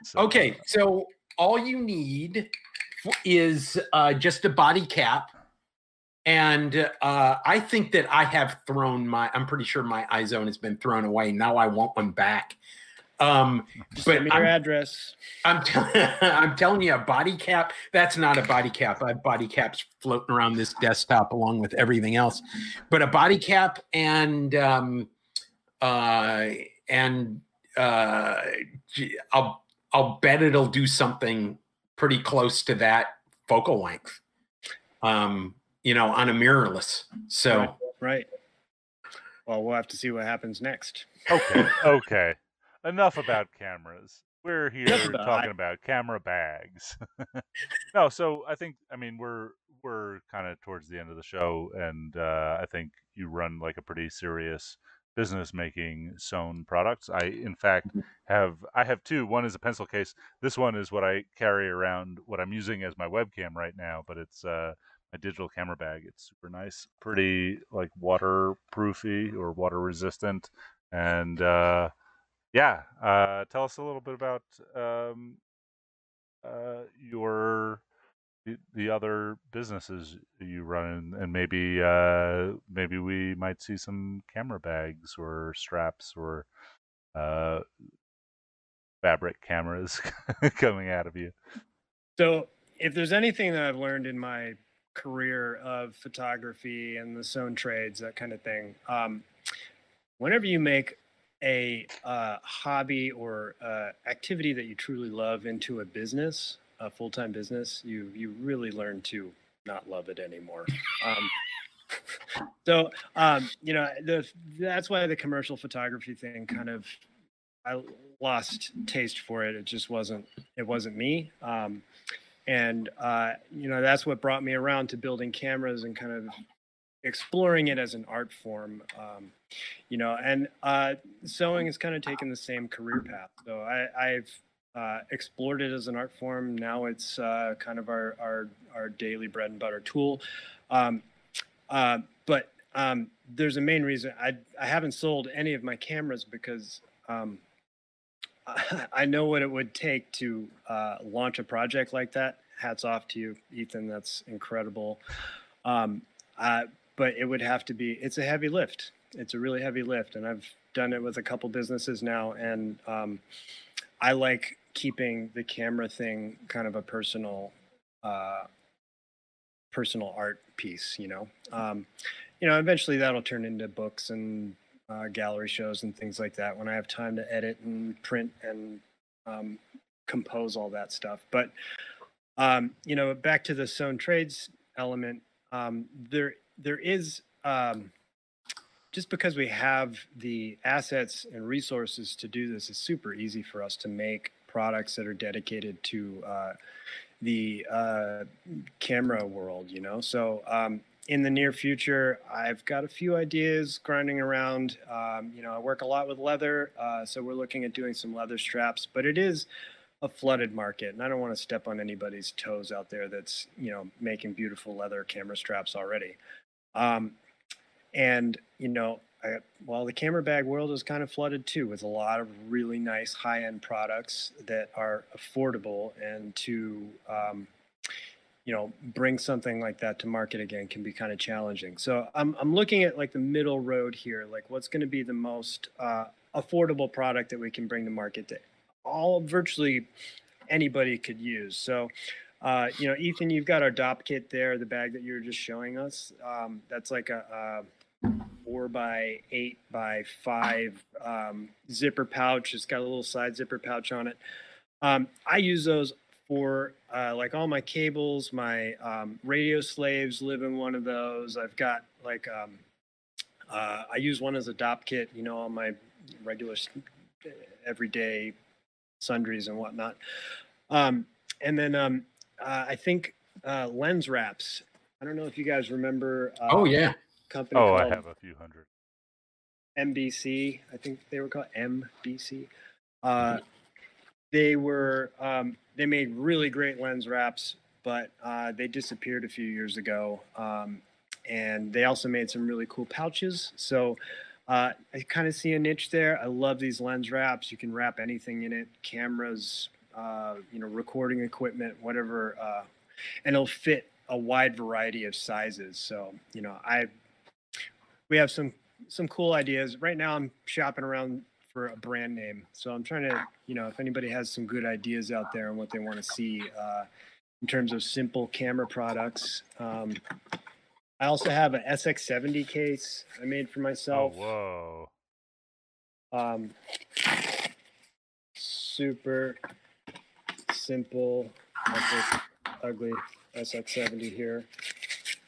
So, okay. So all you need is just a body cap. And I think that I have thrown my, I'm pretty sure my iZone has been thrown away. Now I want one back. But your address. I'm telling you, a body cap. That's not a body cap. I have body caps floating around this desktop along with everything else. But a body cap and I'll bet it'll do something pretty close to that focal length. You know, on a mirrorless. So right. Well, we'll have to see what happens next. Okay. Okay. Enough about cameras. We're here talking about camera bags. No, so I think, I mean, we're kind of towards the end of the show, and I think you run like a pretty serious business making sewn products. I, in fact, have two. One is a pencil case. This one is what I carry around, what I'm using as my webcam right now, but it's a digital camera bag. It's super nice, pretty like waterproofy or water resistant, and yeah, tell us a little bit about the other businesses you run, and maybe maybe we might see some camera bags or straps or fabric cameras coming out of you. So, if there's anything that I've learned in my career of photography and the sewn trades, that kind of thing, whenever you make a hobby or activity that you truly love into a business, a full-time business, you really learn to not love it anymore. So you know, that's why the commercial photography thing kind of, I lost taste for it. It just wasn't me. And you know, that's what brought me around to building cameras and kind of exploring it as an art form. You know, and sewing has kind of taken the same career path. So I've explored it as an art form. Now it's kind of our daily bread and butter tool. But there's a main reason I haven't sold any of my cameras, because I know what it would take to launch a project like that. Hats off to you, Ethan. That's incredible. But it would have to be, it's a heavy lift. It's a really heavy lift. And I've done it with a couple businesses now. And I like keeping the camera thing kind of a personal art piece, you know. You know, eventually that'll turn into books and gallery shows and things like that when I have time to edit and print and compose all that stuff. But, you know, back to the sewn trades element, there is, just because we have the assets and resources to do this, it's super easy for us to make products that are dedicated to the camera world, you know? So in the near future, I've got a few ideas grinding around. You know, I work a lot with leather, so we're looking at doing some leather straps, but it is a flooded market, and I don't want to step on anybody's toes out there that's, you know, making beautiful leather camera straps already. And, you know, well, the camera bag world is kind of flooded too, with a lot of really nice high-end products that are affordable, and to, you know, bring something like that to market again can be kind of challenging. So I'm looking at like the middle road here, like what's going to be the most affordable product that we can bring to market that all virtually anybody could use. So, you know, Ethan, you've got our DOP kit there, the bag that you were just showing us. That's like a 4x8x5 zipper pouch. It's got a little side zipper pouch on it. I use those for like all my cables. My radio slaves live in one of those. I've got like I use one as a DOP kit, you know, on my regular everyday sundries and whatnot. And then I think lens wraps. I don't know if you guys remember. Oh yeah. Company. Oh, I have a few hundred. MBC, I think they were called MBC. They were they made really great lens wraps, but they disappeared a few years ago. And they also made some really cool pouches. So I kind of see a niche there. I love these lens wraps. You can wrap anything in it, cameras, you know, recording equipment, whatever, and it'll fit a wide variety of sizes. So, you know, we have some cool ideas. Right now I'm shopping around for a brand name. So I'm trying to, you know, if anybody has some good ideas out there and what they want to see in terms of simple camera products. I also have an SX-70 case I made for myself. Oh, whoa. Super simple, ugly SX-70 here,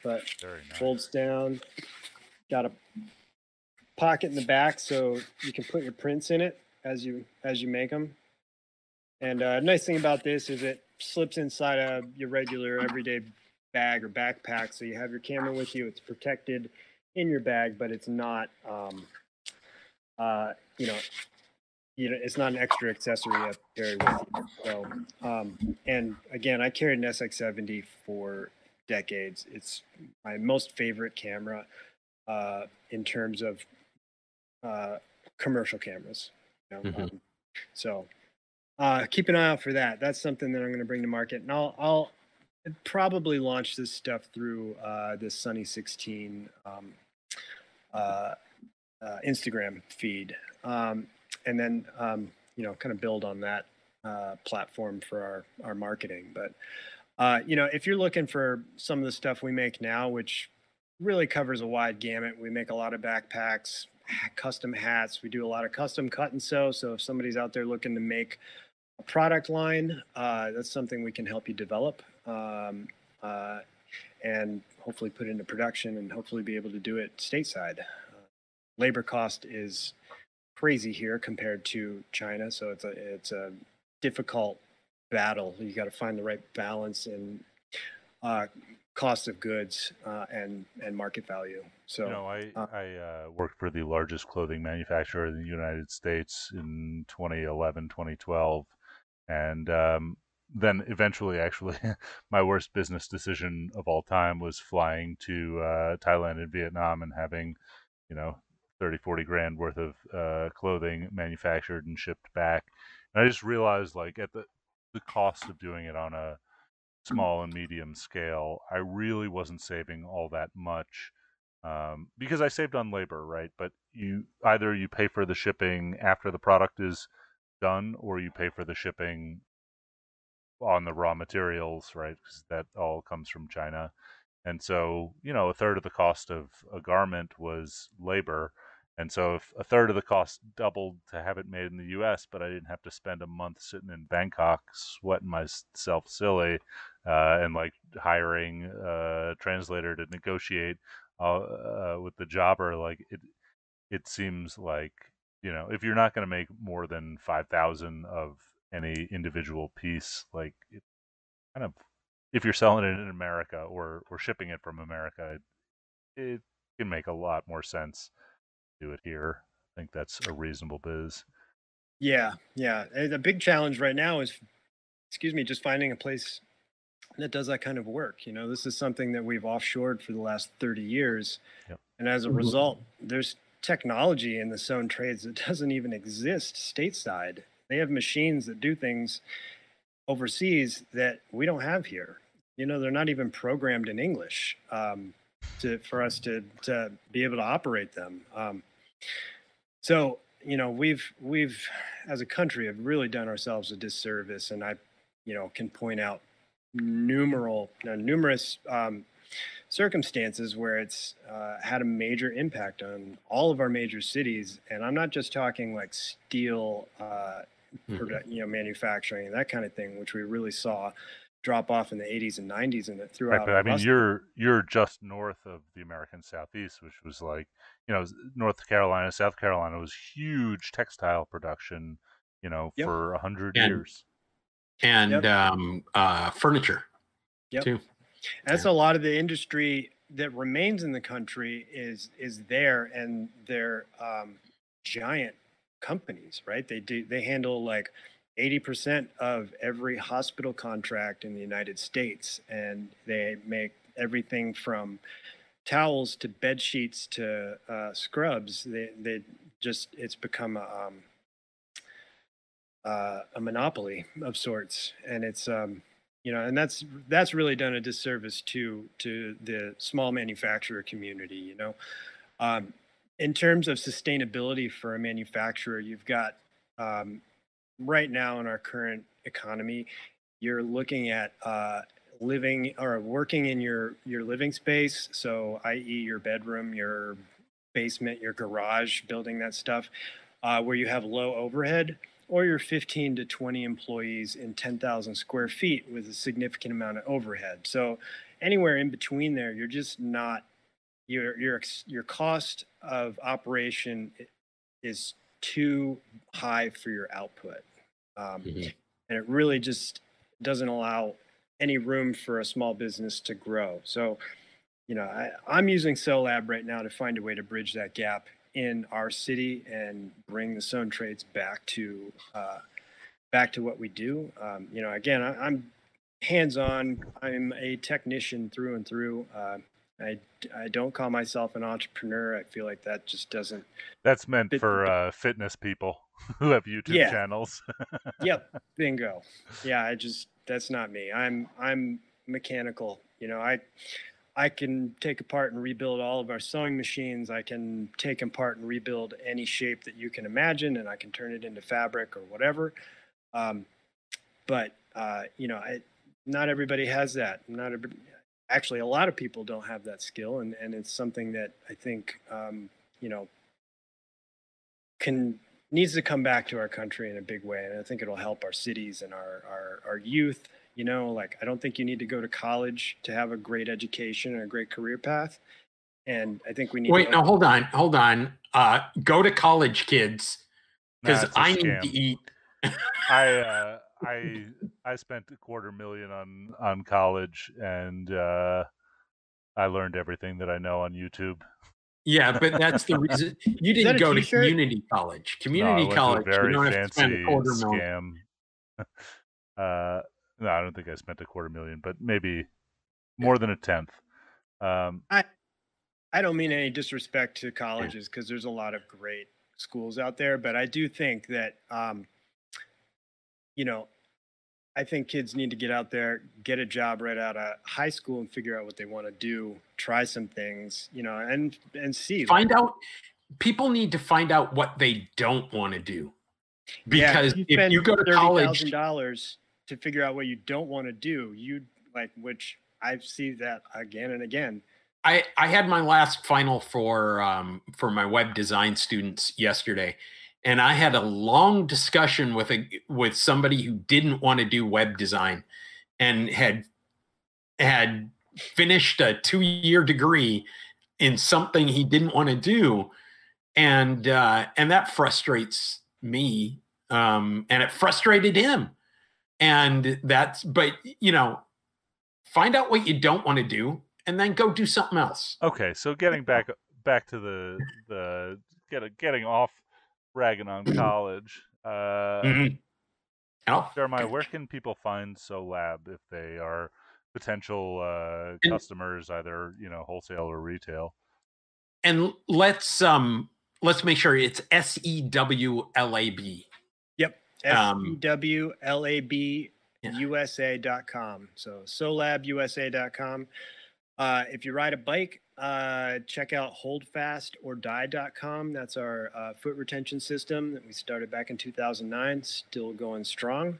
but nice. Folds down. Got a pocket in the back so you can put your prints in it as you make them. And a nice thing about this is it slips inside of your regular everyday bag or backpack, so you have your camera with you. It's protected in your bag, but it's not you know it's not an extra accessory you have to carry with you. So and again, I carried an SX-70 for decades. It's my most favorite camera in terms of commercial cameras, you know? Mm-hmm. So keep an eye out for that. That's something that I'm going to bring to market, and I'll probably launch this stuff through this Sunny 16 Instagram feed, and then you know, kind of build on that platform for our marketing. But you know, if you're looking for some of the stuff we make now, which really covers a wide gamut, we make a lot of backpacks, custom hats. We do a lot of custom cut and sew. So if somebody's out there looking to make a product line, that's something we can help you develop. And hopefully put into production, and hopefully be able to do it stateside. Labor cost is crazy here compared to China, so it's a difficult battle. You got to find the right balance in cost of goods and market value. So, you know, I worked for the largest clothing manufacturer in the United States in 2011, 2012, and then eventually, actually, my worst business decision of all time was flying to Thailand and Vietnam and having, you know, 30, 40 grand worth of clothing manufactured and shipped back. And I just realized, like, at the cost of doing it on a small and medium scale, I really wasn't saving all that much, because I saved on labor, right? But you pay for the shipping after the product is done, or you pay for the shipping on the raw materials, right? Because that all comes from China. And so, you know, a third of the cost of a garment was labor. And so if a third of the cost doubled to have it made in the US, but I didn't have to spend a month sitting in Bangkok sweating myself silly and like hiring a translator to negotiate with the jobber, like it seems like, you know, if you're not going to make more than 5,000 of any individual piece, like, it kind of, if you're selling it in America or shipping it from America, it can make a lot more sense to do it here. I think that's a reasonable biz. Yeah. The big challenge right now is, just finding a place that does that kind of work. You know, this is something that we've offshored for the last 30 years. Yep. And as a result, there's technology in the sewn trades that doesn't even exist stateside. They have machines that do things overseas that we don't have here. You know, they're not even programmed in English for us to be able to operate them. So, you know, we've as a country have really done ourselves a disservice, and I you know, can point out numerous circumstances where it's had a major impact on all of our major cities. And I'm not just talking like steel, you know, manufacturing and that kind of thing, which we really saw drop off in the 80s and 90s and throughout. Right, but I mean, you're just north of the American Southeast, which was like, you know, North Carolina, South Carolina was huge textile production, you know, yep. for 100 years. And yep. Furniture yep. too. That's yeah. a lot of the industry that remains in the country is there, and they're giant companies, right? They handle like 80% of every hospital contract in the United States, and they make everything from towels to bed sheets to scrubs. They just, it's become a monopoly of sorts, and it's you know, and that's really done a disservice to the small manufacturer community, you know. In terms of sustainability for a manufacturer, you've got right now in our current economy, you're looking at living or working in your living space, so i.e. your bedroom, your basement, your garage, building that stuff, where you have low overhead, or your 15 to 20 employees in 10,000 square feet with a significant amount of overhead. So anywhere in between there, you're just not, your cost of operation is too high for your output. And it really just doesn't allow any room for a small business to grow. So, you know, I'm using Sewlab right now to find a way to bridge that gap in our city and bring the sewn trades back to what we do. You know, again, I'm hands-on. I'm a technician through and through. I don't call myself an entrepreneur. I feel like that just doesn't. That's meant for fitness people who have YouTube yeah. channels. Yep, bingo. Yeah, that's not me. I'm mechanical. You know, I can take apart and rebuild all of our sewing machines. I can take apart and rebuild any shape that you can imagine, and I can turn it into fabric or whatever. You know, not everybody has that. Actually, a lot of people don't have that skill, and it's something that I think, you know, needs to come back to our country in a big way, and I think it'll help our cities and our youth. You know, like, I don't think you need to go to college to have a great education and a great career path. And I think we need to... No, hold on. Go to college, kids, because I need to eat. I spent $250,000 on college, and I learned everything that I know on YouTube. Yeah, but that's the reason. You didn't go to community college. Community college, you don't have to spend $250,000. No, I don't think I spent $250,000, but maybe more than a tenth. I don't mean any disrespect to colleges, because there's a lot of great schools out there, but I do think that, you know, I think kids need to get out there, get a job right out of high school, and figure out what they want to do, try some things, you know, and see. Find out. People need to find out what they don't want to do, because yeah, if you go to college, $30,000. To figure out what you don't want to do, which I see that again and again. I had my last final for my web design students yesterday, and I had a long discussion with somebody who didn't want to do web design and had finished a 2-year degree in something he didn't want to do, and that frustrates me, and it frustrated him. And but you know, find out what you don't want to do, and then go do something else. Okay, so getting back to the getting off ragging on college. Jeremiah, where can people find Sewlab if they are potential customers, either, you know, wholesale or retail? And let's make sure it's SEWLAB. SEWLABUSA.com. So SewlabUSA.com. If you ride a bike, check out holdfastordie.com. That's our foot retention system that we started back in 2009, still going strong.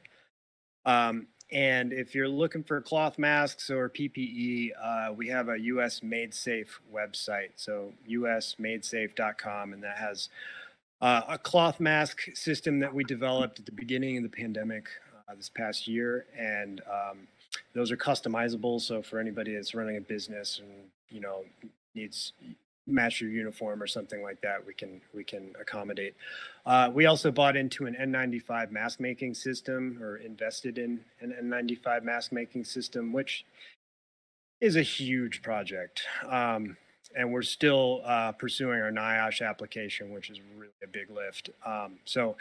And if you're looking for cloth masks or PPE, we have a U.S. Made Safe website. So usmadesafe.com, and that has a cloth mask system that we developed at the beginning of the pandemic this past year. And those are customizable. So for anybody that's running a business and, you know, needs match your uniform or something like that, we can accommodate. We also bought into an N95 mask making system, or invested in an N95 mask making system, which is a huge project. And we're still pursuing our NIOSH application, which is really a big lift. So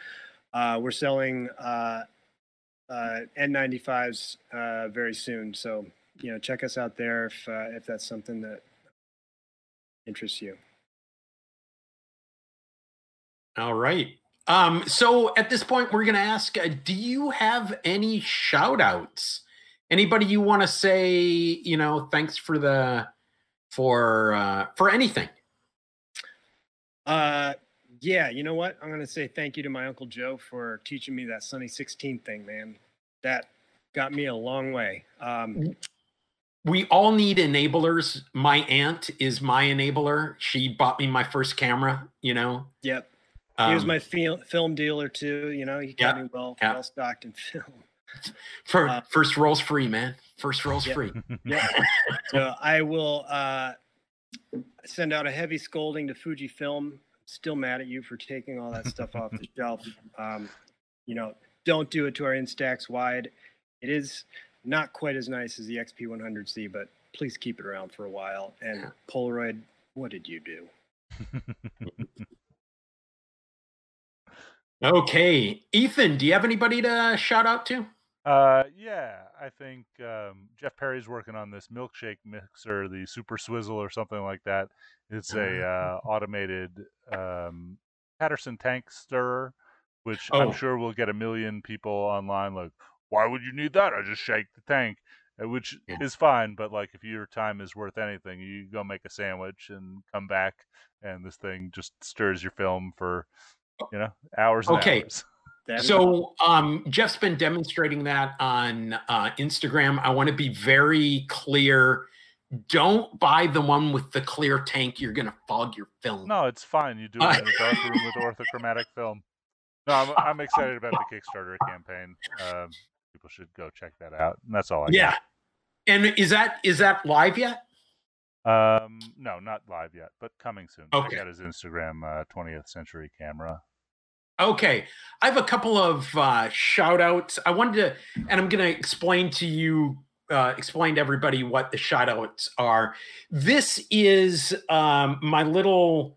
we're selling N95s very soon. So, you know, check us out there if that's something that interests you. All right. So at this point, we're going to ask, do you have any shout outs? Anybody you want to say, you know, thanks for the, for anything? Yeah, you know what? I'm going to say thank you to my Uncle Joe for teaching me that Sunny 16 thing, man. That got me a long way. We all need enablers. My aunt is my enabler. She bought me my first camera, you know? Yep. He was my film dealer too, you know? He got me well stocked in film. First roll's free, man. First roll's free. Yeah. So I will send out a heavy scolding to Fujifilm. Still mad at you for taking all that stuff off the shelf. You know, don't do it to our Instax wide. It is not quite as nice as the FP100C, but please keep it around for a while. And Polaroid, what did you do? Okay. Ethan, do you have anybody to shout out to? Yeah, I think Jeff Perry's working on this milkshake mixer, the Super Swizzle or something like that. It's a automated Patterson tank stirrer, which I'm sure will get a million people online like, why would you need that? I just shake the tank, which is fine. But like, if your time is worth anything, you go make a sandwich and come back, and this thing just stirs your film for, you know, hours. Okay. Hours. So Jeff's been demonstrating that on Instagram. I want to be very clear. Don't buy the one with the clear tank. You're going to fog your film. No, it's fine. You do it in the dark room with orthochromatic film. No, I'm excited about the Kickstarter campaign. People should go check that out. And that's all I got. And is that live yet? No, not live yet, but coming soon. Okay. Check out his Instagram, 20th Century Camera. Okay. I have a couple of shout outs. I wanted to, and I'm going to explain to everybody what the shout outs are. This is my little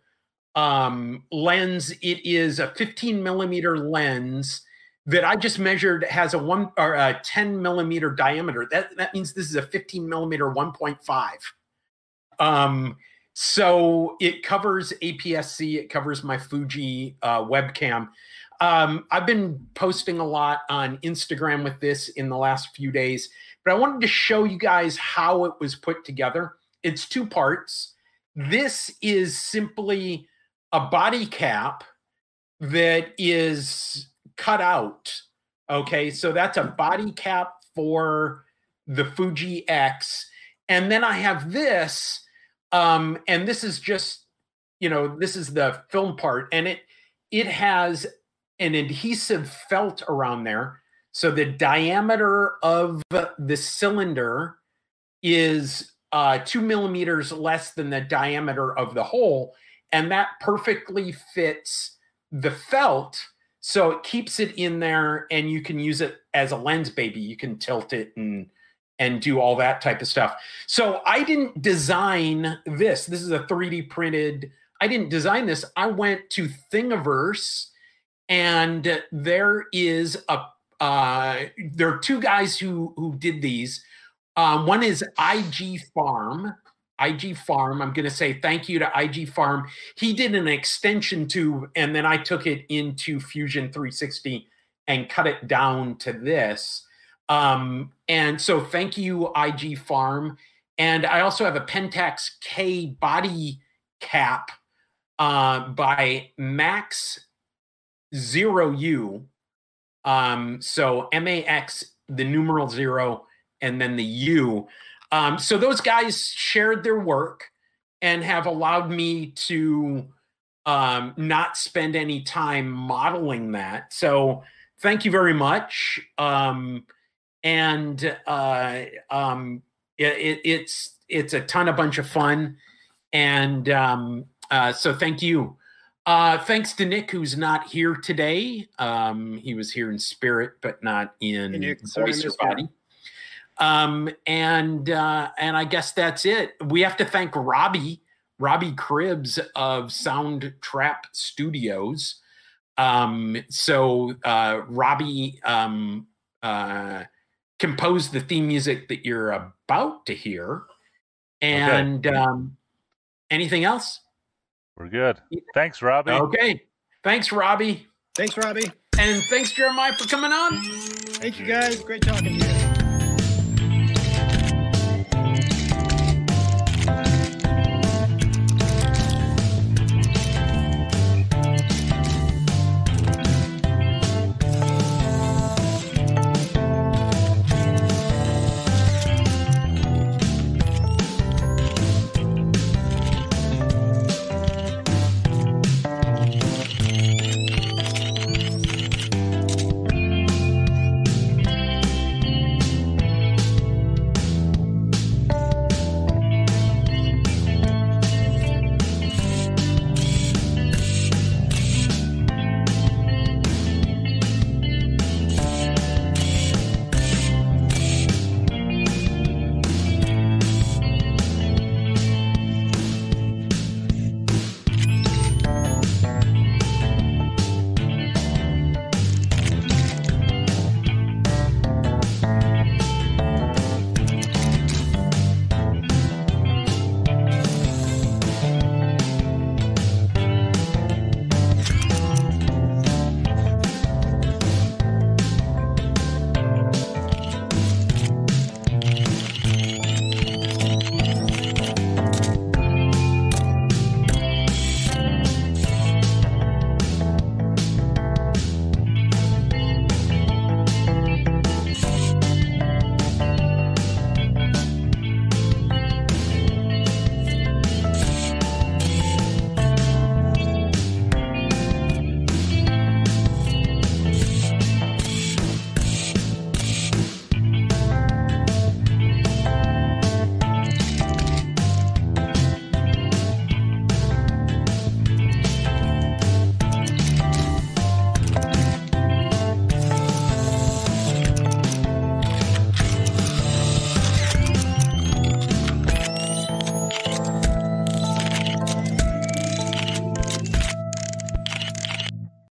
lens. It is a 15 millimeter lens that I just measured. Has a 10 millimeter diameter. That means this is a 15 millimeter 1.5. So it covers APS-C. It covers my Fuji webcam. I've been posting a lot on Instagram with this in the last few days, but I wanted to show you guys how it was put together. It's two parts. This is simply a body cap that is cut out. Okay, so that's a body cap for the Fuji X. And then I have this, and this is just, you know, this is the film part, and it has an adhesive felt around there. So the diameter of the cylinder is 2 millimeters less than the diameter of the hole, and that perfectly fits the felt. So it keeps it in there, and you can use it as a lens baby. You can tilt it and do all that type of stuff. So I didn't design this. This is a 3D printed. I didn't design this. I went to Thingiverse, and there is there are two guys who did these. One is IG Farm. I'm going to say thank you to IG Farm. He did an extension tube, and then I took it into Fusion 360 and cut it down to this. And so thank you, IG Farm. And I also have a Pentax K body cap by Max Zero U. So M-A-X the numeral 0, and then the U. So those guys shared their work and have allowed me to not spend any time modeling that. So thank you very much. It's a ton of bunch of fun. And so thank you. Thanks to Nick, who's not here today. He was here in spirit, but not in voice or body. And I guess that's it. We have to thank Robbie Cribbs of Sound Trap Studios. Robbie composed the theme music that you're about to hear. And okay. Anything else? We're good. Thanks, Robbie. Okay. Thanks, Robbie. Thanks, Robbie. And thanks, Jeremiah, for coming on. Thank you, guys. Great talking to you.